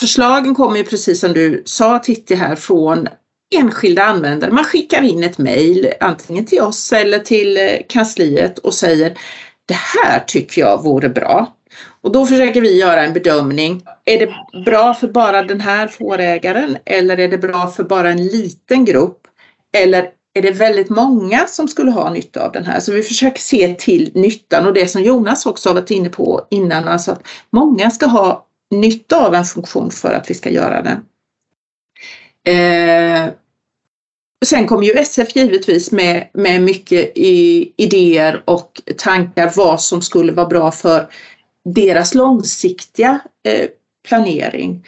förslagen kommer ju precis som du sa Titti här från enskilda användare. Man skickar in ett mejl antingen till oss eller till kansliet och säger det här tycker jag vore bra. Och då försöker vi göra en bedömning. Är det bra för bara den här fårägaren eller är det bra för bara en liten grupp? Eller är det väldigt många som skulle ha nytta av den här? Så vi försöker se till nyttan och det som Jonas också har varit inne på innan. Alltså att många ska ha nytta av en funktion för att vi ska göra den. Sen kommer ju SF givetvis med mycket idéer och tankar vad som skulle vara bra för deras långsiktiga planering.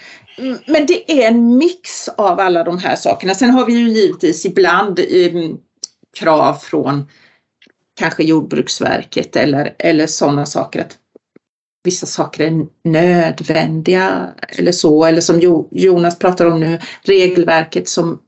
Men det är en mix av alla de här sakerna. Sen har vi ju givetvis ibland krav från kanske Jordbruksverket eller sådana saker att vissa saker är nödvändiga eller så. Eller som Jonas pratar om nu, regelverket som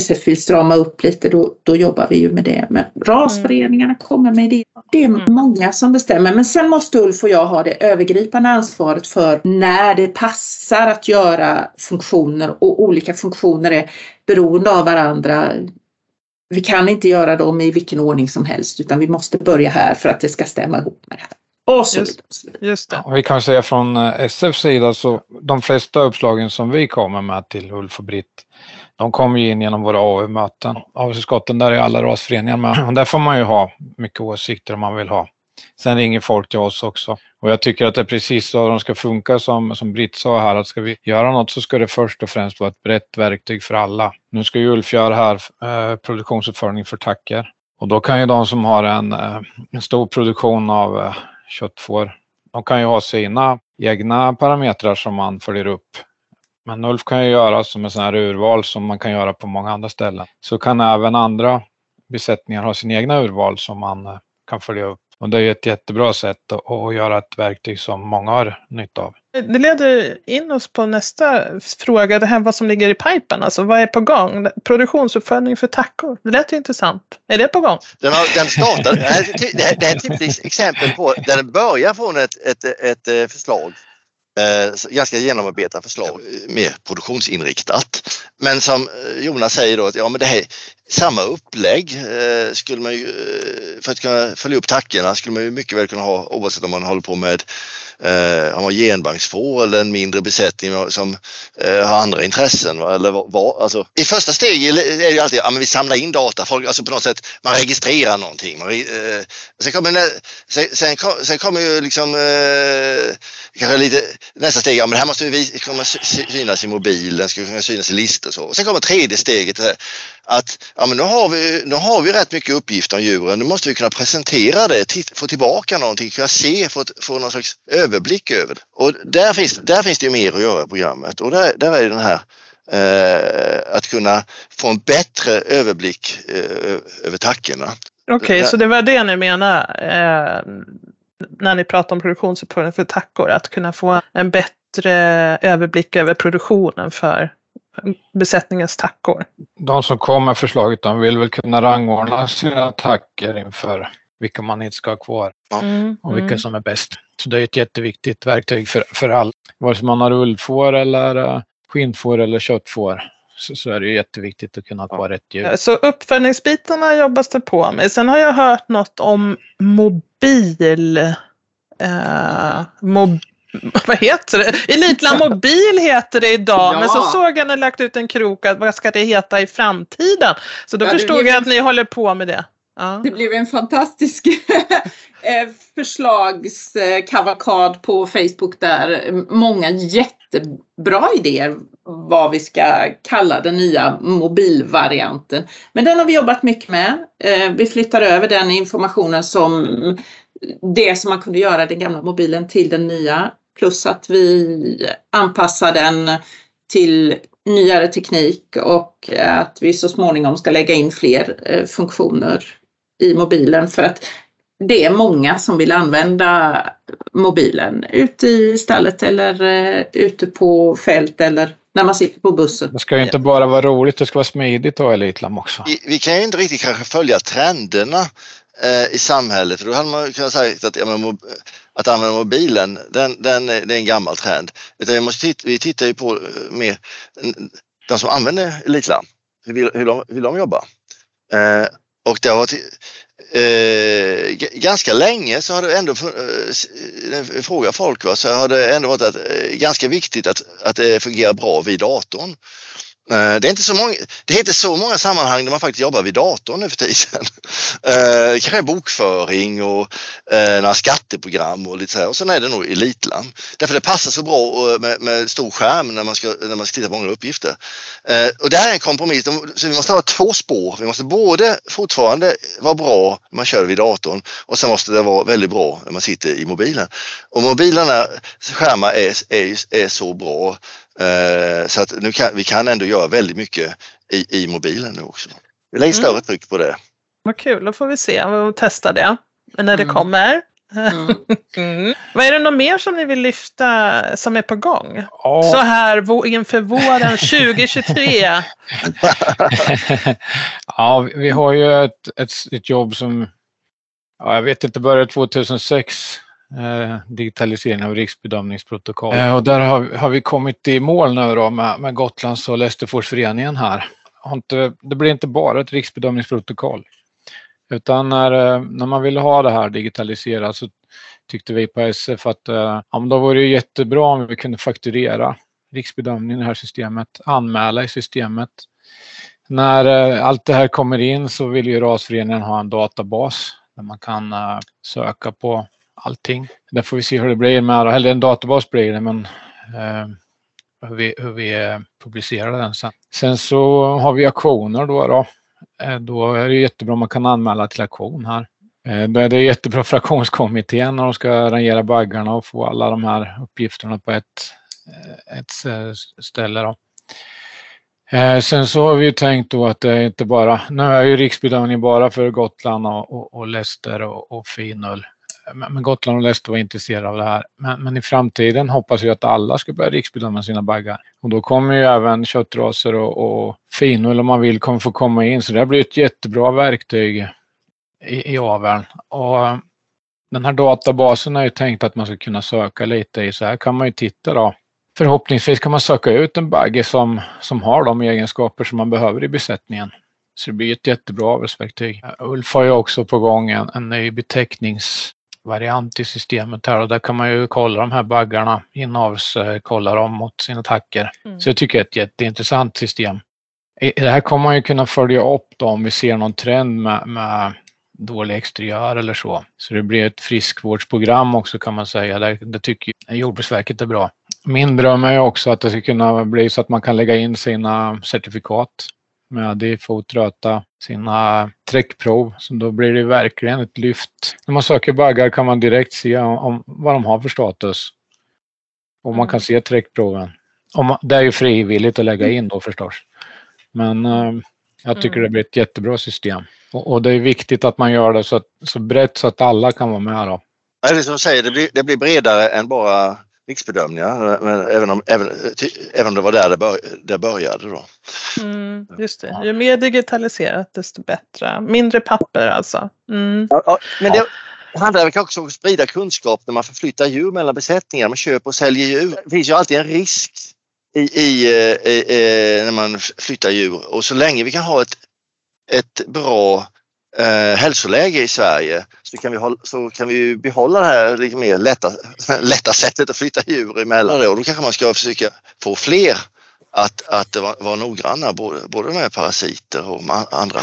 SFI strama upp lite, då jobbar vi ju med det. Men rasföreningarna kommer med det. Det är många som bestämmer. Men sen måste Ulf och jag ha det övergripande ansvaret för när det passar att göra funktioner. Och olika funktioner är beroende av varandra. Vi kan inte göra dem i vilken ordning som helst, utan vi måste börja här för att det ska stämma ihop med det här. Just det. Vi kan säga från SFs sida så de flesta uppslagen som vi kommer med till Ulf och Britt, de kommer ju in genom våra AU-möten. AU-skotten, där är alla rasföreningar med. Och där får man ju ha mycket åsikter om man vill ha. Sen ringer folk till oss också. Och jag tycker att det är precis så de ska funka, som Britt sa här. Att ska vi göra något så ska det först och främst vara ett brett verktyg för alla. Nu ska ju Ulf göra här produktionsuppföljning för tacker. Och då kan ju de som har en stor produktion av köttfår, de kan ju ha sina egna parametrar som man följer upp. Men Ulf kan ju göra som en sån här urval som man kan göra på många andra ställen. Så kan även andra besättningar ha sina egna urval som man kan följa upp. Och det är ett jättebra sätt att göra ett verktyg som många har nytta av. Det leder in oss på nästa fråga, det här vad som ligger i pipen. Alltså vad är på gång? Produktionsuppföljning för tackor. Det lät ju intressant. Är det på gång? Den startade, det är ett typiskt exempel på där den börjar från ett förslag. Ganska genomarbetat förslag, mer produktionsinriktat. Men som Jonas säger då, att ja, men det här, samma upplägg skulle man ju, för att kunna följa upp tackorna skulle man ju mycket väl kunna ha, oavsett om man håller på med om man genbanksfår eller en mindre besättning som har andra intressen. Va? Eller alltså, i första steg är ju alltid att vi samlar in data, folk, alltså på något sätt man registrerar någonting. Sen kommer ju liksom kanske lite nästa steg, men det här måste ju synas i mobilen, ska kunna synas i listor så. Och sen kommer tredje steget att ja, men nu har vi rätt mycket uppgifter om djuren. Nu måste vi kunna presentera det, få tillbaka någonting, kunna se, få någon slags överblick över det. Och där finns det ju mer att göra i programmet. Och där är den här att kunna få en bättre överblick över tackorna. Okej, så det var det ni menar när ni pratar om produktionsuppföljning för tackor, att kunna få en bättre överblick över produktionen för besättningens tackor. De som kommer med förslaget, de vill väl kunna rangordna sina tackor inför vilka man inte ska ha kvar och vilka som är bäst. Så det är ett jätteviktigt verktyg för allt. Vare sig man har ullfår eller skinnfår eller köttfår, så är det jätteviktigt att kunna vara rätt djur. Så uppföljningsbitarna jobbas det på med. Sen har jag hört något om vad heter det? Elitland Mobil heter det idag, ja. Men så såg jag när lagt ut en krok att vad ska det heta i framtiden? Så då förstod jag att ni håller på med det. Ja. Det blev en fantastisk förslagskavalkad på Facebook där. Många jättebra idéer vad vi ska kalla den nya mobilvarianten. Men den har vi jobbat mycket med. Vi flyttar över den informationen som det som man kunde göra i den gamla mobilen till den nya. Plus att vi anpassar den till nyare teknik och att vi så småningom ska lägga in fler funktioner i mobilen. För att det är många som vill använda mobilen ute i stallet eller ute på fält eller när man sitter på bussen. Det ska ju inte bara vara roligt, det ska vara smidigt och elitlam också. Vi kan ju inte riktigt kanske följa trenderna i samhället. Då hade man kunnat säga att använda mobilen, det är en gammal trend. Vi tittar ju på mer de som använder elitlam, hur de jobbar. Och det har varit ganska länge så har det ändå frågar folk, va, så har det ändå varit ganska viktigt att det fungerar bra vid datorn. Det är inte så många sammanhang där man faktiskt jobbar vid datorn nu för tiden. Det kanske är bokföring och några skatteprogram och lite så här. Och sen är det nog elitlam. Därför det passar så bra med stor skärm när man ska titta på många uppgifter. Och det här är en kompromiss. Så vi måste ha två spår. Vi måste både fortfarande vara bra när man kör vid datorn och sen måste det vara väldigt bra när man sitter i mobilen. Och mobilernas skärmar är så bra. Så att vi kan ändå göra väldigt mycket i mobilen nu också. Vi lägger större tryck på det. Vad kul, då får vi se och testa det när det kommer. Mm. Mm. Vad är det något mer som ni vill lyfta som är på gång? Ja. Så här inför våren 2023. Ja, vi har ju ett jobb som, ja, jag vet inte, började 2006. Digitalisering av riksbedömningsprotokoll. Och där har vi kommit i mål nu då med Gotlands- och Lesterforsföreningen här. Det blir inte bara ett riksbedömningsprotokoll, utan när man vill ha det här digitaliserat, så tyckte vi på SF att då var det jättebra om vi kunde fakturera riksbedömningen i det här systemet, anmäla i systemet. När allt det här kommer in så vill ju rasföreningen ha en databas där man kan söka på allting. Där får vi se hur det blir med, eller en databas blir det, men hur vi publicerar den sen. Sen så har vi auktioner då. Då är det jättebra om man kan anmäla till auktion här. Då är det jättebra för auktionskommittén när de ska rangera baggarna och få alla de här uppgifterna på ett ställe då. Sen så har vi ju tänkt då att det är inte bara, nu är ju riksbedömning bara för Gotland och Leicester och Finull. Men Gotland och Leicester var intresserade av det här. Men i framtiden hoppas jag att alla ska börja riksbedöma sina baggar. Och då kommer ju även köttraser och Finull, om man vill, kommer få komma in. Så det blir ett jättebra verktyg i aveln. Och den här databasen är ju tänkt att man ska kunna söka lite i. Så här kan man ju titta då. Förhoppningsvis kan man söka ut en bagge som har de egenskaper som man behöver i besättningen. Så det blir ett jättebra avelsverktyg. Ulf har ju också på gång en ny beteckningsvariant i systemet här, och där kan man ju kolla de här baggarna, kolla dem mot sina attacker. Mm. Så jag tycker det är ett jätteintressant system. I det här kommer man ju kunna följa upp då, om vi ser någon trend med dålig exteriör eller så. Så det blir ett friskvårdsprogram också, kan man säga. Det tycker Jordbruksverket är bra. Min dröm är ju också att det ska kunna bli så att man kan lägga in sina certifikat med i fotröta, sina träckprov, så då blir det verkligen ett lyft. När man söker baggar kan man direkt se om vad de har för status. Och man kan se träckproven. Det är ju frivilligt att lägga in då förstås. Men jag tycker det blir ett jättebra system. Och det är viktigt att man gör det så brett så att alla kan vara med då. Det är som du säger, det blir bredare än bara riksbedömningar, men även om det var där det började då. Mm, just det. Ju mer digitaliserat desto bättre. Mindre papper alltså. Mm. Ja, men det handlar också om att sprida kunskap när man förflyttar djur mellan besättningar. Man köper och säljer djur. Det finns ju alltid en risk i när man flyttar djur. Och så länge vi kan ha ett bra hälsoläge i Sverige, så kan vi behålla det här lite mer lätta sättet att flytta djur emellan. Och då kanske man ska försöka få fler att vara noggranna både med parasiter och andra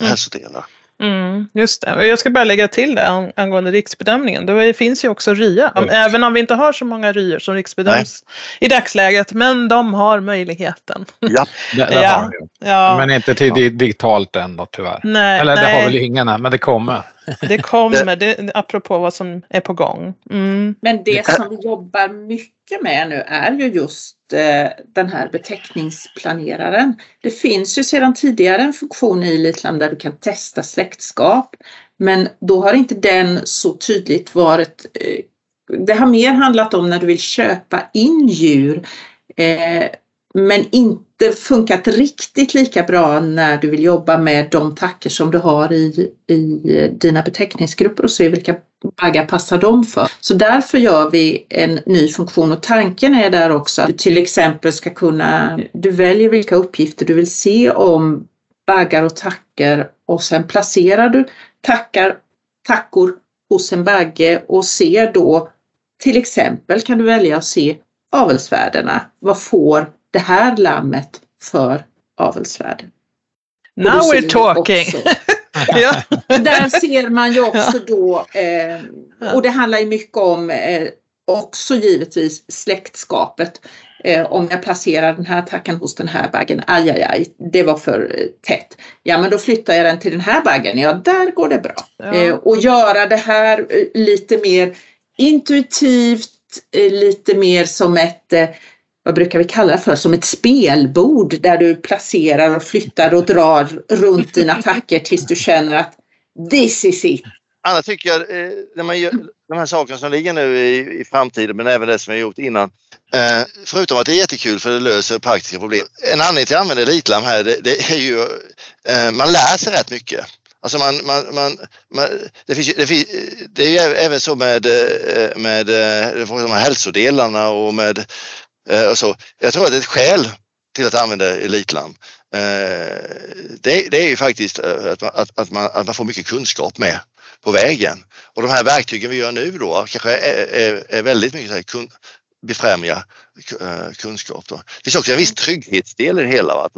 hälsodelar. Mm, just det. Och jag ska bara lägga till det angående riksbedömningen. Det finns ju också rya. Även om vi inte har så många ryer som riksbedöms i dagsläget. Men de har möjligheten. Ja, det har vi. Ja. Men inte till digitalt ändå tyvärr. Nej, det har väl ingen här, men det kommer. Det kommer, apropå vad som är på gång. Mm. Men det som vi jobbar mycket med nu är ju just den här beteckningsplaneraren. Det finns ju sedan tidigare en funktion i Litland där du kan testa släktskap, men då har inte den så tydligt varit, det har mer handlat om när du vill köpa in djur, men inte funkat riktigt lika bra när du vill jobba med de tacker som du har i dina beteckningsgrupper och se vilka baggar passar dem för. Så därför gör vi en ny funktion, och tanken är där också att du till exempel ska kunna, du väljer vilka uppgifter du vill se om baggar och tacker, och sen placerar du tackor hos en bagge och ser då, till exempel kan du välja att se avelsvärdena. Vad får det här lammet för avelsvärden? Now we're talking! Ja. Där ser man ju också då, och det handlar ju mycket om också givetvis släktskapet. Om jag placerar den här tacken hos den här baggen, det var för tätt. Ja, men då flyttar jag den till den här baggen, där går det bra. Ja. Och göra det här lite mer intuitivt, lite mer som ett, vad brukar vi kalla det för, som ett spelbord där du placerar och flyttar och drar runt dina tacker tills du känner att this is it. Annars tycker jag, när man gör de här sakerna som ligger nu i framtiden, men även det som vi gjort innan, förutom att det är jättekul för det löser praktiska problem. En anledning till att använda elitlam här, det är ju man lär sig rätt mycket. Alltså det är ju även så med de här hälsodelarna och med och så. Jag tror att det är ett skäl till att använda elitlam. Det är ju faktiskt att man får mycket kunskap med på vägen. Och de här verktygen vi gör nu då kanske är väldigt mycket så här befrämja kunskap. Då. Det finns också en viss trygghetsdel i det hela. Va? Att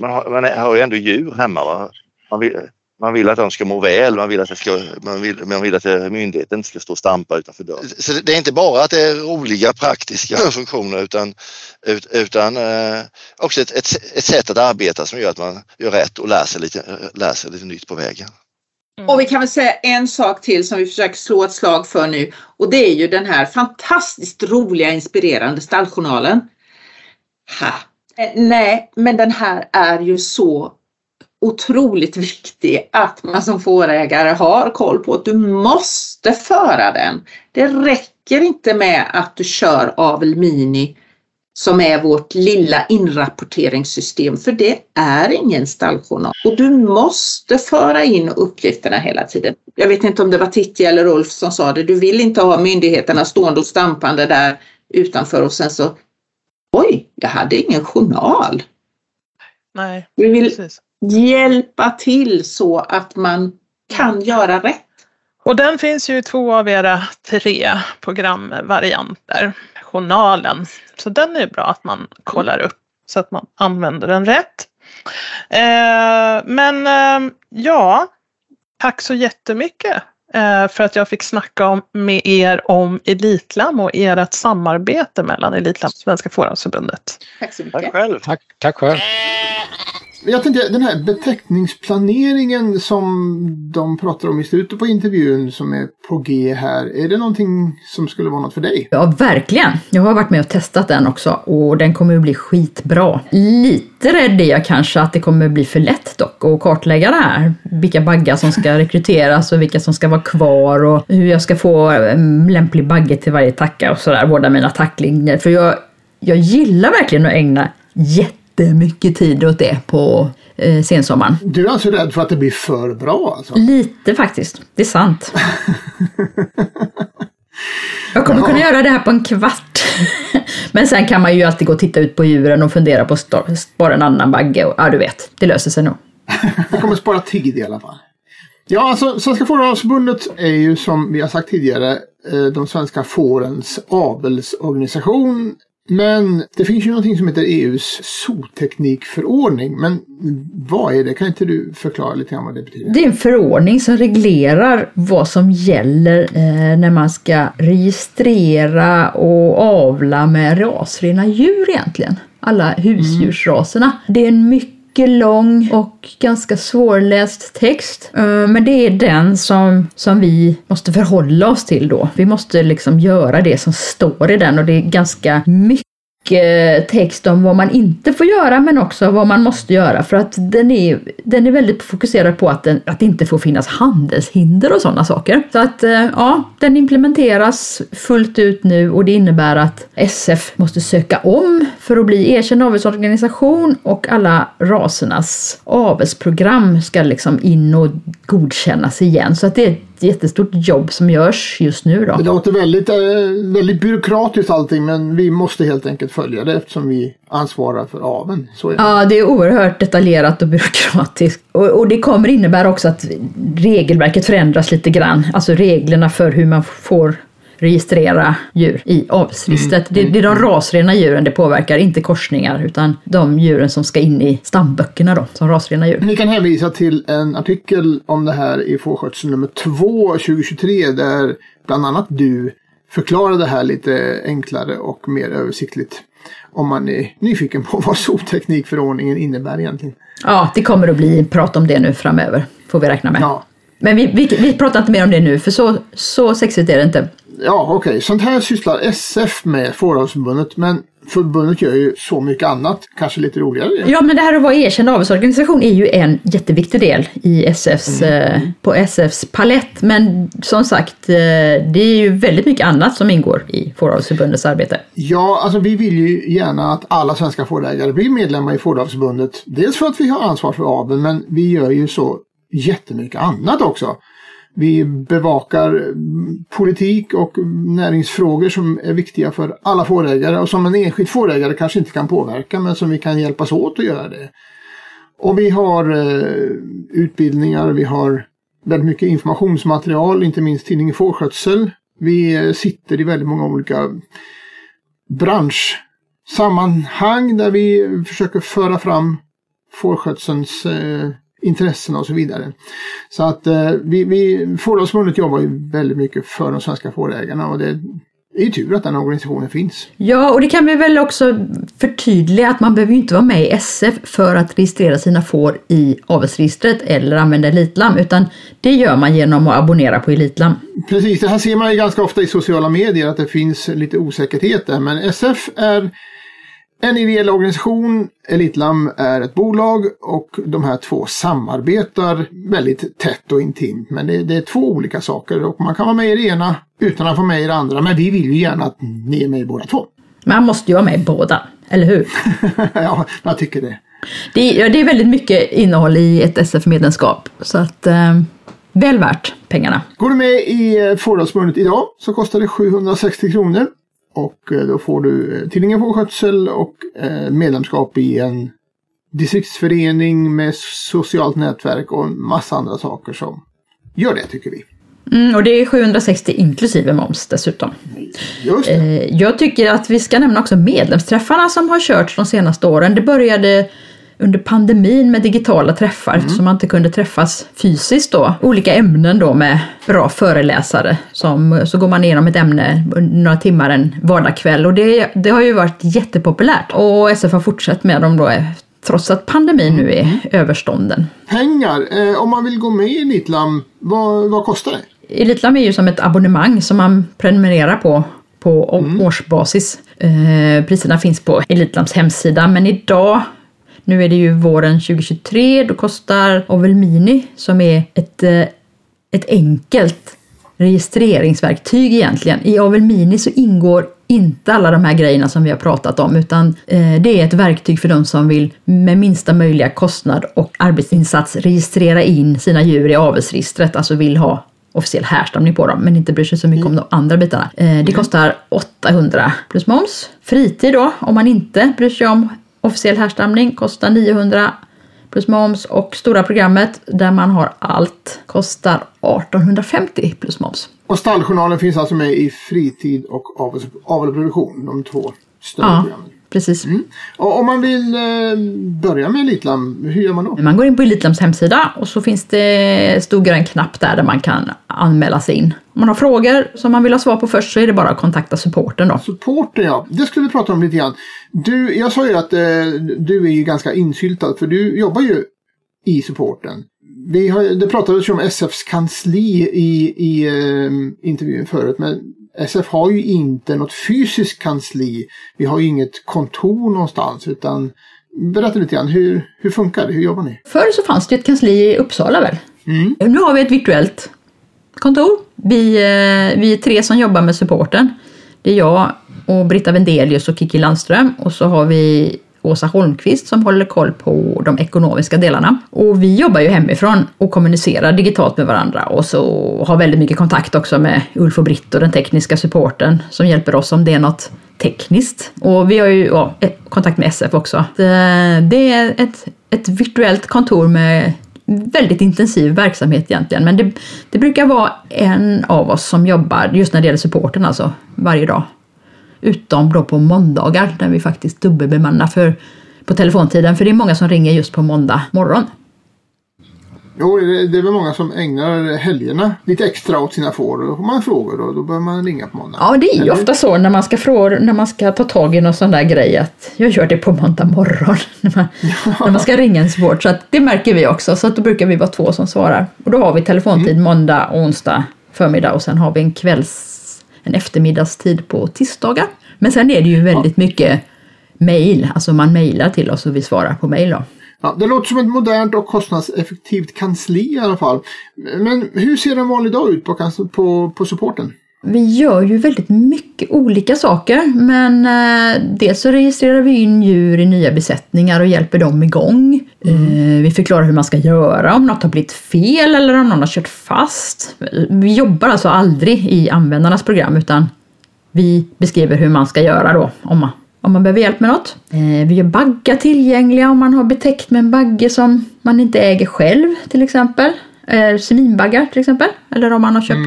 man har ju ändå djur hemma. Va? Man vill att de ska må väl, man vill att myndigheten inte ska stå och stampa utanför dörren. Så det är inte bara att det är roliga praktiska funktioner utan också ett sätt att arbeta som gör att man gör rätt och läser lite nytt på vägen. Mm. Och vi kan väl säga en sak till som vi försöker slå ett slag för nu, och det är ju den här fantastiskt roliga, inspirerande stalljournalen. Nej, men den här är ju så otroligt viktig att man som fårägare har koll på att du måste föra den. Det räcker inte med att du kör Avel Mini som är vårt lilla inrapporteringssystem, för det är ingen stalljournal. Och du måste föra in uppgifterna hela tiden. Jag vet inte om det var Titti eller Ulf som sa det. Du vill inte ha myndigheterna stående och stampande där utanför och sen så oj, jag hade ingen journal. Nej, vi vill precis hjälpa till så att man kan göra rätt. Och den finns ju i 2 av era 3 programvarianter, journalen. Så den är bra att man kollar upp så att man använder den rätt. Tack så jättemycket för att jag fick snacka med er om Elitlam och ert samarbete mellan Elitlam och Svenska Fåravelsförbundet. Tack så mycket. Tack själv. Tack själv. Jag tänkte, den här beteckningsplaneringen som de pratar om i slutet på intervjun som är på G här, är det någonting som skulle vara något för dig? Ja, verkligen. Jag har varit med och testat den också och den kommer att bli skitbra. Lite rädd är jag kanske att det kommer att bli för lätt dock att kartlägga det här. Vilka baggar som ska rekryteras och vilka som ska vara kvar och hur jag ska få en lämplig bagge till varje tacka och sådär, båda mina tacklinjer. För jag gillar verkligen att ägna mycket tid åt det på sensommaren. Du är alltså rädd för att det blir för bra alltså? Lite faktiskt, det är sant. Jag kommer kunna göra det här på en kvart. Men sen kan man ju alltid gå och titta ut på djuren och fundera på att spara en annan bagge. Och, ja du vet, det löser sig nog. Jag kommer spara tid i alla fall. Ja, alltså Svenska Fåravelsförbundet är ju som vi har sagt tidigare de svenska fårens avelsorganisation. Men det finns ju någonting som heter EU:s zooteknikförordning. Men vad är det? Kan inte du förklara lite grann vad det betyder? Det är en förordning som reglerar vad som gäller när man ska registrera och avla med rasrena djur egentligen. Alla husdjursraserna. Mm. Det är en mycket lång och ganska svårläst text. Men det är den som vi måste förhålla oss till då. Vi måste liksom göra det som står i den och det är ganska mycket text om vad man inte får göra men också vad man måste göra. För att den är väldigt fokuserad på att det inte får finnas handelshinder och sådana saker. Så att ja, den implementeras fullt ut nu och det innebär att SF måste söka om för att bli erkänd avelsorganisation och alla rasernas avelsprogram ska liksom in och godkännas igen. Så att det är ett jättestort jobb som görs just nu då. Det låter väldigt, väldigt byråkratiskt allting, men vi måste helt enkelt följa det eftersom vi ansvarar för aveln. Så är det. Ja, det är oerhört detaljerat och byråkratiskt. Och det kommer innebära också att regelverket förändras lite grann. Alltså reglerna för hur man får registrera djur i avelsregistret. Det är de rasrena djuren det påverkar, inte korsningar utan de djuren som ska in i stamböckerna då, som rasrena djur. Ni kan hänvisa till en artikel om det här i fårskötsel nummer 2 2023 där bland annat du förklarar det här lite enklare och mer översiktligt om man är nyfiken på vad zooteknikförordningen innebär egentligen. Ja, det kommer att bli prat om det nu framöver, får vi räkna med. Ja. Men vi pratar inte mer om det nu för så sexigt är det inte. Ja, okej. Sånt här sysslar SF med Fåravelsförbundet, men förbundet gör ju så mycket annat, kanske lite roligare. Ja, men det här att vara erkänd avelsorganisation är ju en jätteviktig del i SFs, på SFs palett. Men som sagt, det är ju väldigt mycket annat som ingår i Fåravelsförbundets arbete. Ja, alltså vi vill ju gärna att alla svenska fårägare blir medlemmar i Fåravelsförbundet. Dels för att vi har ansvar för aveln, men vi gör ju så jättemycket annat också. Vi bevakar politik och näringsfrågor som är viktiga för alla fårägare och som en enskild fårägare kanske inte kan påverka, men som vi kan hjälpas åt att göra det. Och vi har utbildningar, vi har väldigt mycket informationsmaterial, inte minst tidningen Fårskötsel. Vi sitter i väldigt många olika branschsammanhang där vi försöker föra fram fårskötselns intressen och så vidare. Så att Fåravelsförbundet jobbar ju väldigt mycket för de svenska fårägarna, och det är ju tur att den organisationen finns. Ja, och det kan vi väl också förtydliga att man behöver ju inte vara med i SF för att registrera sina får i avelsregistret eller använda Elitlam, utan det gör man genom att abonnera på Elitlam. Precis, det här ser man ju ganska ofta i sociala medier att det finns lite osäkerhet där, men SF är en ideell organisation, Elitlam är ett bolag, och de här två samarbetar väldigt tätt och intimt. Men det är två olika saker, och man kan vara med i det ena utan att vara med i det andra. Men vi vill ju gärna att ni är med i båda två. Man måste ju vara med i båda, eller hur? Ja, jag tycker det. Det är väldigt mycket innehåll i ett SF-medlemskap, så att väl värt pengarna. Går du med i Fåravelsförbundet idag så kostar det 760 kronor. Och då får du tidningen Fårskötsel och medlemskap i en distriktsförening med socialt nätverk och en massa andra saker som gör det, tycker vi. Och det är 760 inklusive moms dessutom. Just det. Jag tycker att vi ska nämna också medlemsträffarna som har kört de senaste åren. Det började under pandemin med digitala träffar eftersom man inte kunde träffas fysiskt då. Olika ämnen då med bra föreläsare. Så går man igenom ett ämne några timmar en vardagkväll. Och det har ju varit jättepopulärt. Och SF har fortsatt med dem då trots att pandemin nu är överstånden. Pengar, om man vill gå med i Elitlam, vad kostar det? Elitlam är ju som ett abonnemang som man prenumererar på årsbasis. Priserna finns på Elitlams hemsida, men idag... Nu är det ju våren 2023, då kostar Avel Mini, som är ett enkelt registreringsverktyg egentligen. I Avel Mini så ingår inte alla de här grejerna som vi har pratat om, utan det är ett verktyg för de som vill med minsta möjliga kostnad och arbetsinsats registrera in sina djur i avelsregistret, alltså vill ha officiell härstamning på dem, men inte bryr sig så mycket om de andra bitarna. Det kostar 800 plus moms. Fritid då, om man inte bryr sig om officiell härstamning, kostar 900 plus moms, och stora programmet där man har allt kostar 1850 plus moms. Och stalljournalen finns alltså med i fritid och avelproduktion, de två större programmen. Precis. Och om man vill börja med Elitlam, hur gör man då? Man går in på Elitlams hemsida och så finns det stor grön knapp där man kan anmäla sig in. Om man har frågor som man vill ha svar på först så är det bara att kontakta supporten då. Supporten, ja. Det skulle vi prata om lite grann. Jag sa ju att du är ju ganska insyltad för du jobbar ju i supporten. Det pratades ju om SFs kansli i intervjun förut, men SF har ju inte något fysiskt kansli. Vi har ju inget kontor någonstans, utan berätta lite grann, hur funkar det? Hur jobbar ni? Förr så fanns det ett kansli i Uppsala väl? Nu har vi ett virtuellt kontor. Vi är tre som jobbar med supporten. Det är jag och Britta Wendelius och Kiki Landström, och så har vi Åsa Holmqvist som håller koll på de ekonomiska delarna. Och vi jobbar ju hemifrån och kommunicerar digitalt med varandra. Och så har väldigt mycket kontakt också med Ulf och Britt och den tekniska supporten som hjälper oss om det är något tekniskt. Och vi har ju kontakt med SF också. Det är ett virtuellt kontor med väldigt intensiv verksamhet egentligen. Men det brukar vara en av oss som jobbar just när det gäller supporten alltså varje dag. Utom då på måndagar där vi faktiskt dubbelbemannar på telefontiden. För det är många som ringer just på måndag morgon. Jo, det är väl många som ägnar helgerna lite extra åt sina får. Då får man frågor och då bör man ringa på måndag. Ja, det är ju ofta så när man ska ta tag i någon sån där grej. Att jag gör det på måndag morgon när man ska ringa en support. Så att det märker vi också. Så att då brukar vi vara två som svarar. Och då har vi telefontid måndag och onsdag förmiddag. Och sen har vi en eftermiddagstid på tisdagar. Men sen är det ju väldigt mycket mejl. Alltså man mejlar till oss och vi svarar på mejl då. Ja, det låter som ett modernt och kostnadseffektivt kansli i alla fall. Men hur ser en vanlig dag ut på supporten? Vi gör ju väldigt mycket olika saker, men dels så registrerar vi in djur i nya besättningar och hjälper dem igång. Vi förklarar hur man ska göra om något har blivit fel eller om någon har kört fast. Vi jobbar alltså aldrig i användarnas program, utan vi beskriver hur man ska göra då om man behöver hjälp med något. Vi gör baggar tillgängliga om man har betäckt med en bagge som man inte äger själv till exempel. Seminbaggar till exempel, eller om man har köpt...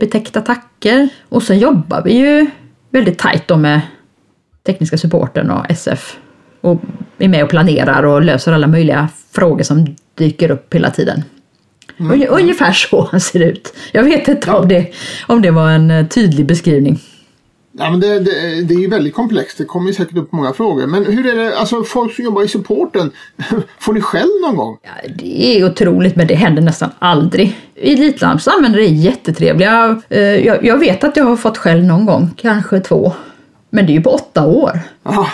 betäckta attacker. Och sen jobbar vi ju väldigt tajt då med tekniska supporten och SF. Och är med och planerar och löser alla möjliga frågor som dyker upp hela tiden. Ungefär så ser det ut. Jag vet inte om det var en tydlig beskrivning. Ja, men det är ju väldigt komplext. Det kommer ju säkert upp många frågor. Men hur är det, alltså folk som jobbar i supporten, får ni själv någon gång? Ja, det är otroligt, men det händer nästan aldrig. I Litland så använder det jättetrevliga. Jag vet att jag har fått själv någon gång, kanske 2. Men det är ju på 8 år. Aha.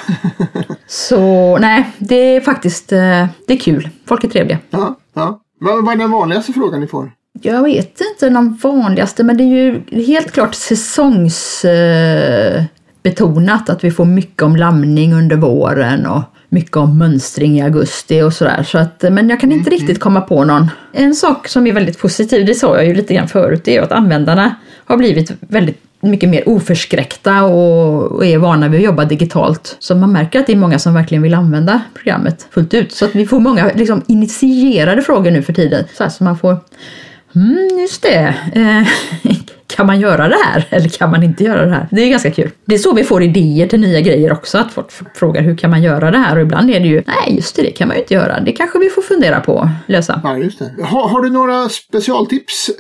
Så nej, det är faktiskt, det är kul. Folk är trevliga. Ja, ja. Vad är den vanligaste frågan ni får? Jag vet inte de vanligaste, men det är ju helt klart säsongsbetonat att vi får mycket om lamning under våren och mycket om mönstring i augusti och sådär. Så att, men jag kan inte riktigt komma på någon. En sak som är väldigt positiv, det sa jag ju lite grann förut, det är att användarna har blivit väldigt mycket mer oförskräckta och är vana vid att jobba digitalt. Så man märker att det är många som verkligen vill använda programmet fullt ut. Så att vi får många liksom initierade frågor nu för tiden. Så här, så man får... just det. Kan man göra det här eller kan man inte göra det här? Det är ganska kul. Det är så vi får idéer till nya grejer också. Att folk frågar hur kan man göra det här? Och ibland är det ju, nej just det, det kan man ju inte göra. Det kanske vi får fundera på lösa. Ja, just det. Har du några specialtips,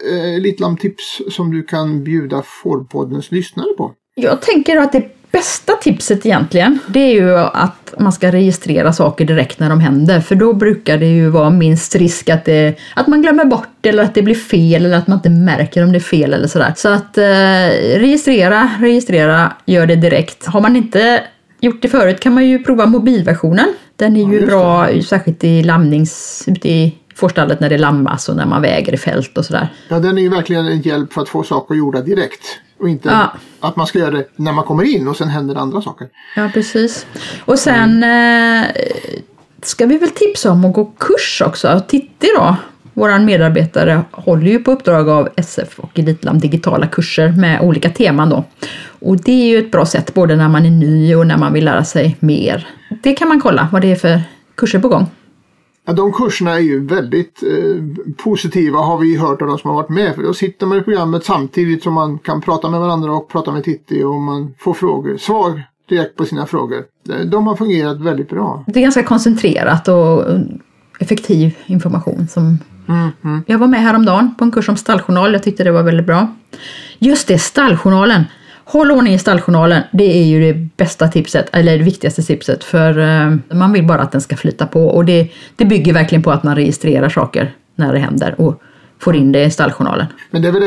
Litlam-tips som du kan bjuda Fårpoddens lyssnare på? Jag tänker att det bästa tipset egentligen, det är ju att man ska registrera saker direkt när de händer. För då brukar det ju vara minst risk att man glömmer bort eller att det blir fel eller att man inte märker om det är fel eller sådär. Så att registrera, gör det direkt. Har man inte gjort det förut kan man ju prova mobilversionen. Den är ju bra, särskilt i fårstallet när det lammas och när man väger i fält och sådär. Ja, den är ju verkligen en hjälp för att få saker gjorda direkt. Och inte att man ska göra det när man kommer in och sen händer andra saker. Ja, precis. Och sen ska vi väl tipsa om att gå kurs också. Titti då, våran medarbetare, håller ju på uppdrag av SF och Elitlam digitala kurser med olika teman då. Och det är ju ett bra sätt både när man är ny och när man vill lära sig mer. Det kan man kolla vad det är för kurser på gång. Ja, de kurserna är ju väldigt positiva har vi hört av de som har varit med. För då sitter man i programmet samtidigt som man kan prata med varandra och prata med Titti och man får svar direkt på sina frågor. De har fungerat väldigt bra. Det är ganska koncentrerat och effektiv information. Jag var med häromdagen på en kurs om stalljournal. Jag tyckte det var väldigt bra. Just det, stalljournalen. Håll ordning i stalljournalen, det är ju det bästa tipset, eller det viktigaste tipset, för man vill bara att den ska flyta på och det bygger verkligen på att man registrerar saker när det händer och får in det i stalljournalen. Men det är väl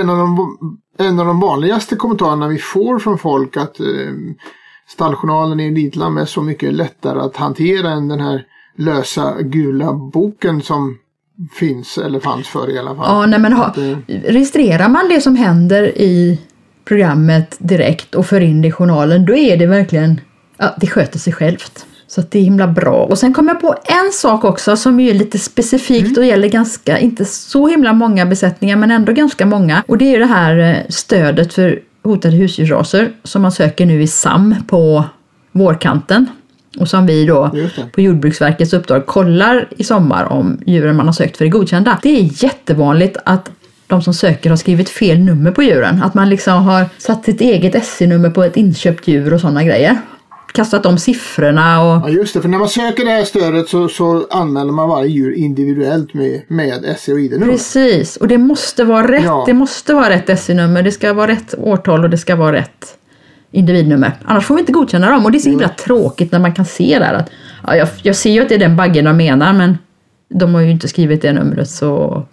en av de vanligaste kommentarerna vi får från folk att stalljournalen i Lidlam är så mycket lättare att hantera än den här lösa gula boken som finns eller fanns för i alla fall. Ja, nej, men registrerar man det som händer i programmet direkt och för in det i journalen, då är det verkligen, det sköter sig självt. Så att det är himla bra. Och sen kommer jag på en sak också som är lite specifikt och gäller ganska, inte så himla många besättningar men ändå ganska många. Och det är ju det här stödet för hotade husdjursraser som man söker nu i SAM på vårkanten. Och som vi då på Jordbruksverkets uppdrag kollar i sommar om djuren man har sökt för är godkända. Det är jättevanligt att de som söker har skrivit fel nummer på djuren. Att man liksom har satt sitt eget SC-nummer på ett inköpt djur och sådana grejer. Kastat om siffrorna. Och... Ja just det, för när man söker det här stödet så anmäler man varje djur individuellt med SC och ID-nummer. Precis, och det måste vara rätt. Ja. Det måste vara rätt SC-nummer, det ska vara rätt årtal och det ska vara rätt individnummer. Annars får vi inte godkänna dem. Och det är så himla tråkigt när man kan se där. Att, jag ser ju att det är den baggen de menar, men de har ju inte skrivit det numret så...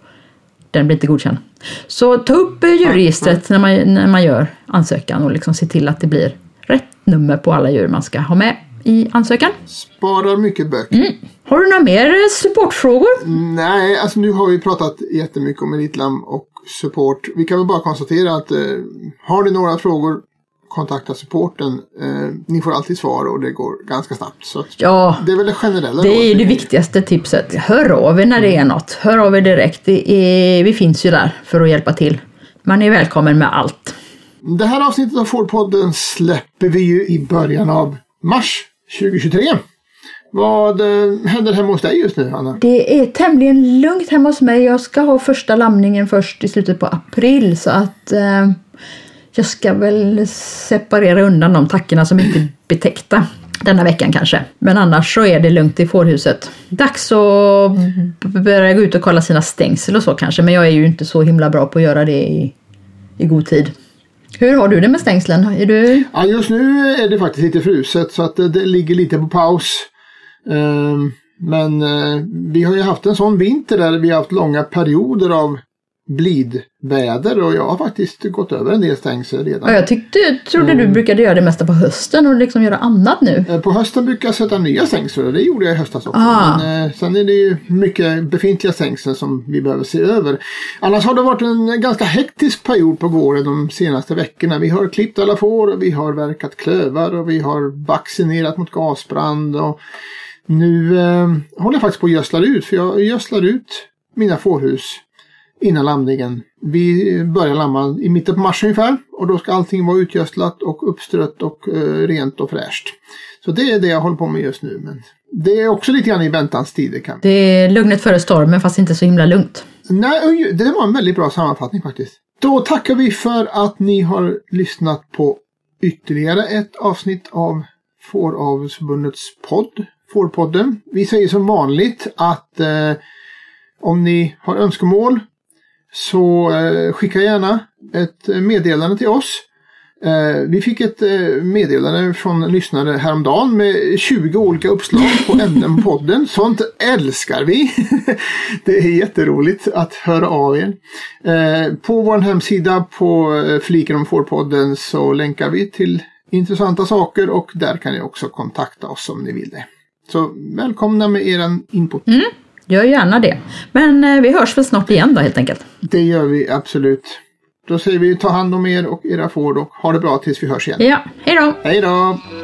Den blir inte godkänd. Så ta upp djurregistret när man gör ansökan och liksom se till att det blir rätt nummer på alla djur man ska ha med i ansökan. Sparar mycket böcker. Mm. Har du några mer supportfrågor? Nej, alltså nu har vi pratat jättemycket om Elitlam och support. Vi kan väl bara konstatera att har du några frågor, kontakta supporten. Ni får alltid svar och det går ganska snabbt. Så ja, det är väl det generella. Det är det viktigaste tipset. Hör av er när det är något. Hör av er direkt. Vi finns ju där för att hjälpa till. Man är välkommen med allt. Det här avsnittet av Fårpodden släpper vi ju i början av mars 2023. Vad händer hemma hos dig just nu, Anna? Det är tämligen lugnt hemma hos mig. Jag ska ha första lamningen först i slutet på april. Så att jag ska väl separera undan de tackorna som inte är betäckta denna veckan kanske. Men annars så är det lugnt i fårhuset. Dags att börja gå ut och kolla sina stängsel och så kanske. Men jag är ju inte så himla bra på att göra det i god tid. Hur har du det med stängslen? Är du... Ja, just nu är det faktiskt lite fruset så att det ligger lite på paus. Men vi har ju haft en sån vinter där vi har haft långa perioder av blidväder och jag har faktiskt gått över en del stängsel redan. Ja, jag trodde du brukade göra det mesta på hösten och liksom göra annat nu. På hösten brukar jag sätta nya stängsel och det gjorde jag i höstas också. Men sen är det ju mycket befintliga stängsel som vi behöver se över. Annars har det varit en ganska hektisk period på våren de senaste veckorna. Vi har klippt alla får, vi har verkat klövar och vi har vaccinerat mot gasbrand och nu håller jag faktiskt på att gödsla ut för jag gödslar ut mina fårhus innan lamningen. Vi börjar lamma i mitten på mars ungefär och då ska allting vara utgödslat och uppstrött och rent och fräscht. Så det är det jag håller på med just nu. Men det är också lite grann i väntans tider. Det är lugnet före stormen fast inte så himla lugnt. Nej, det var en väldigt bra sammanfattning faktiskt. Då tackar vi för att ni har lyssnat på ytterligare ett avsnitt av Fåravelsförbundets podd, Fårpodden. Vi säger som vanligt att om ni har önskemål så skicka gärna ett meddelande till oss. Vi fick ett meddelande från lyssnare häromdagen med 20 olika uppslag på ämnen podden. Sånt älskar vi. Det är jätteroligt att höra av er. På vår hemsida på fliken om Fårpodden så länkar vi till intressanta saker och där kan ni också kontakta oss om ni vill det. Så välkomna med er input. Mm. Gör gärna det. Men vi hörs väl snart igen då helt enkelt. Det gör vi absolut. Då säger vi ta hand om er och era får och ha det bra tills vi hörs igen. Ja, hej då! Hej då!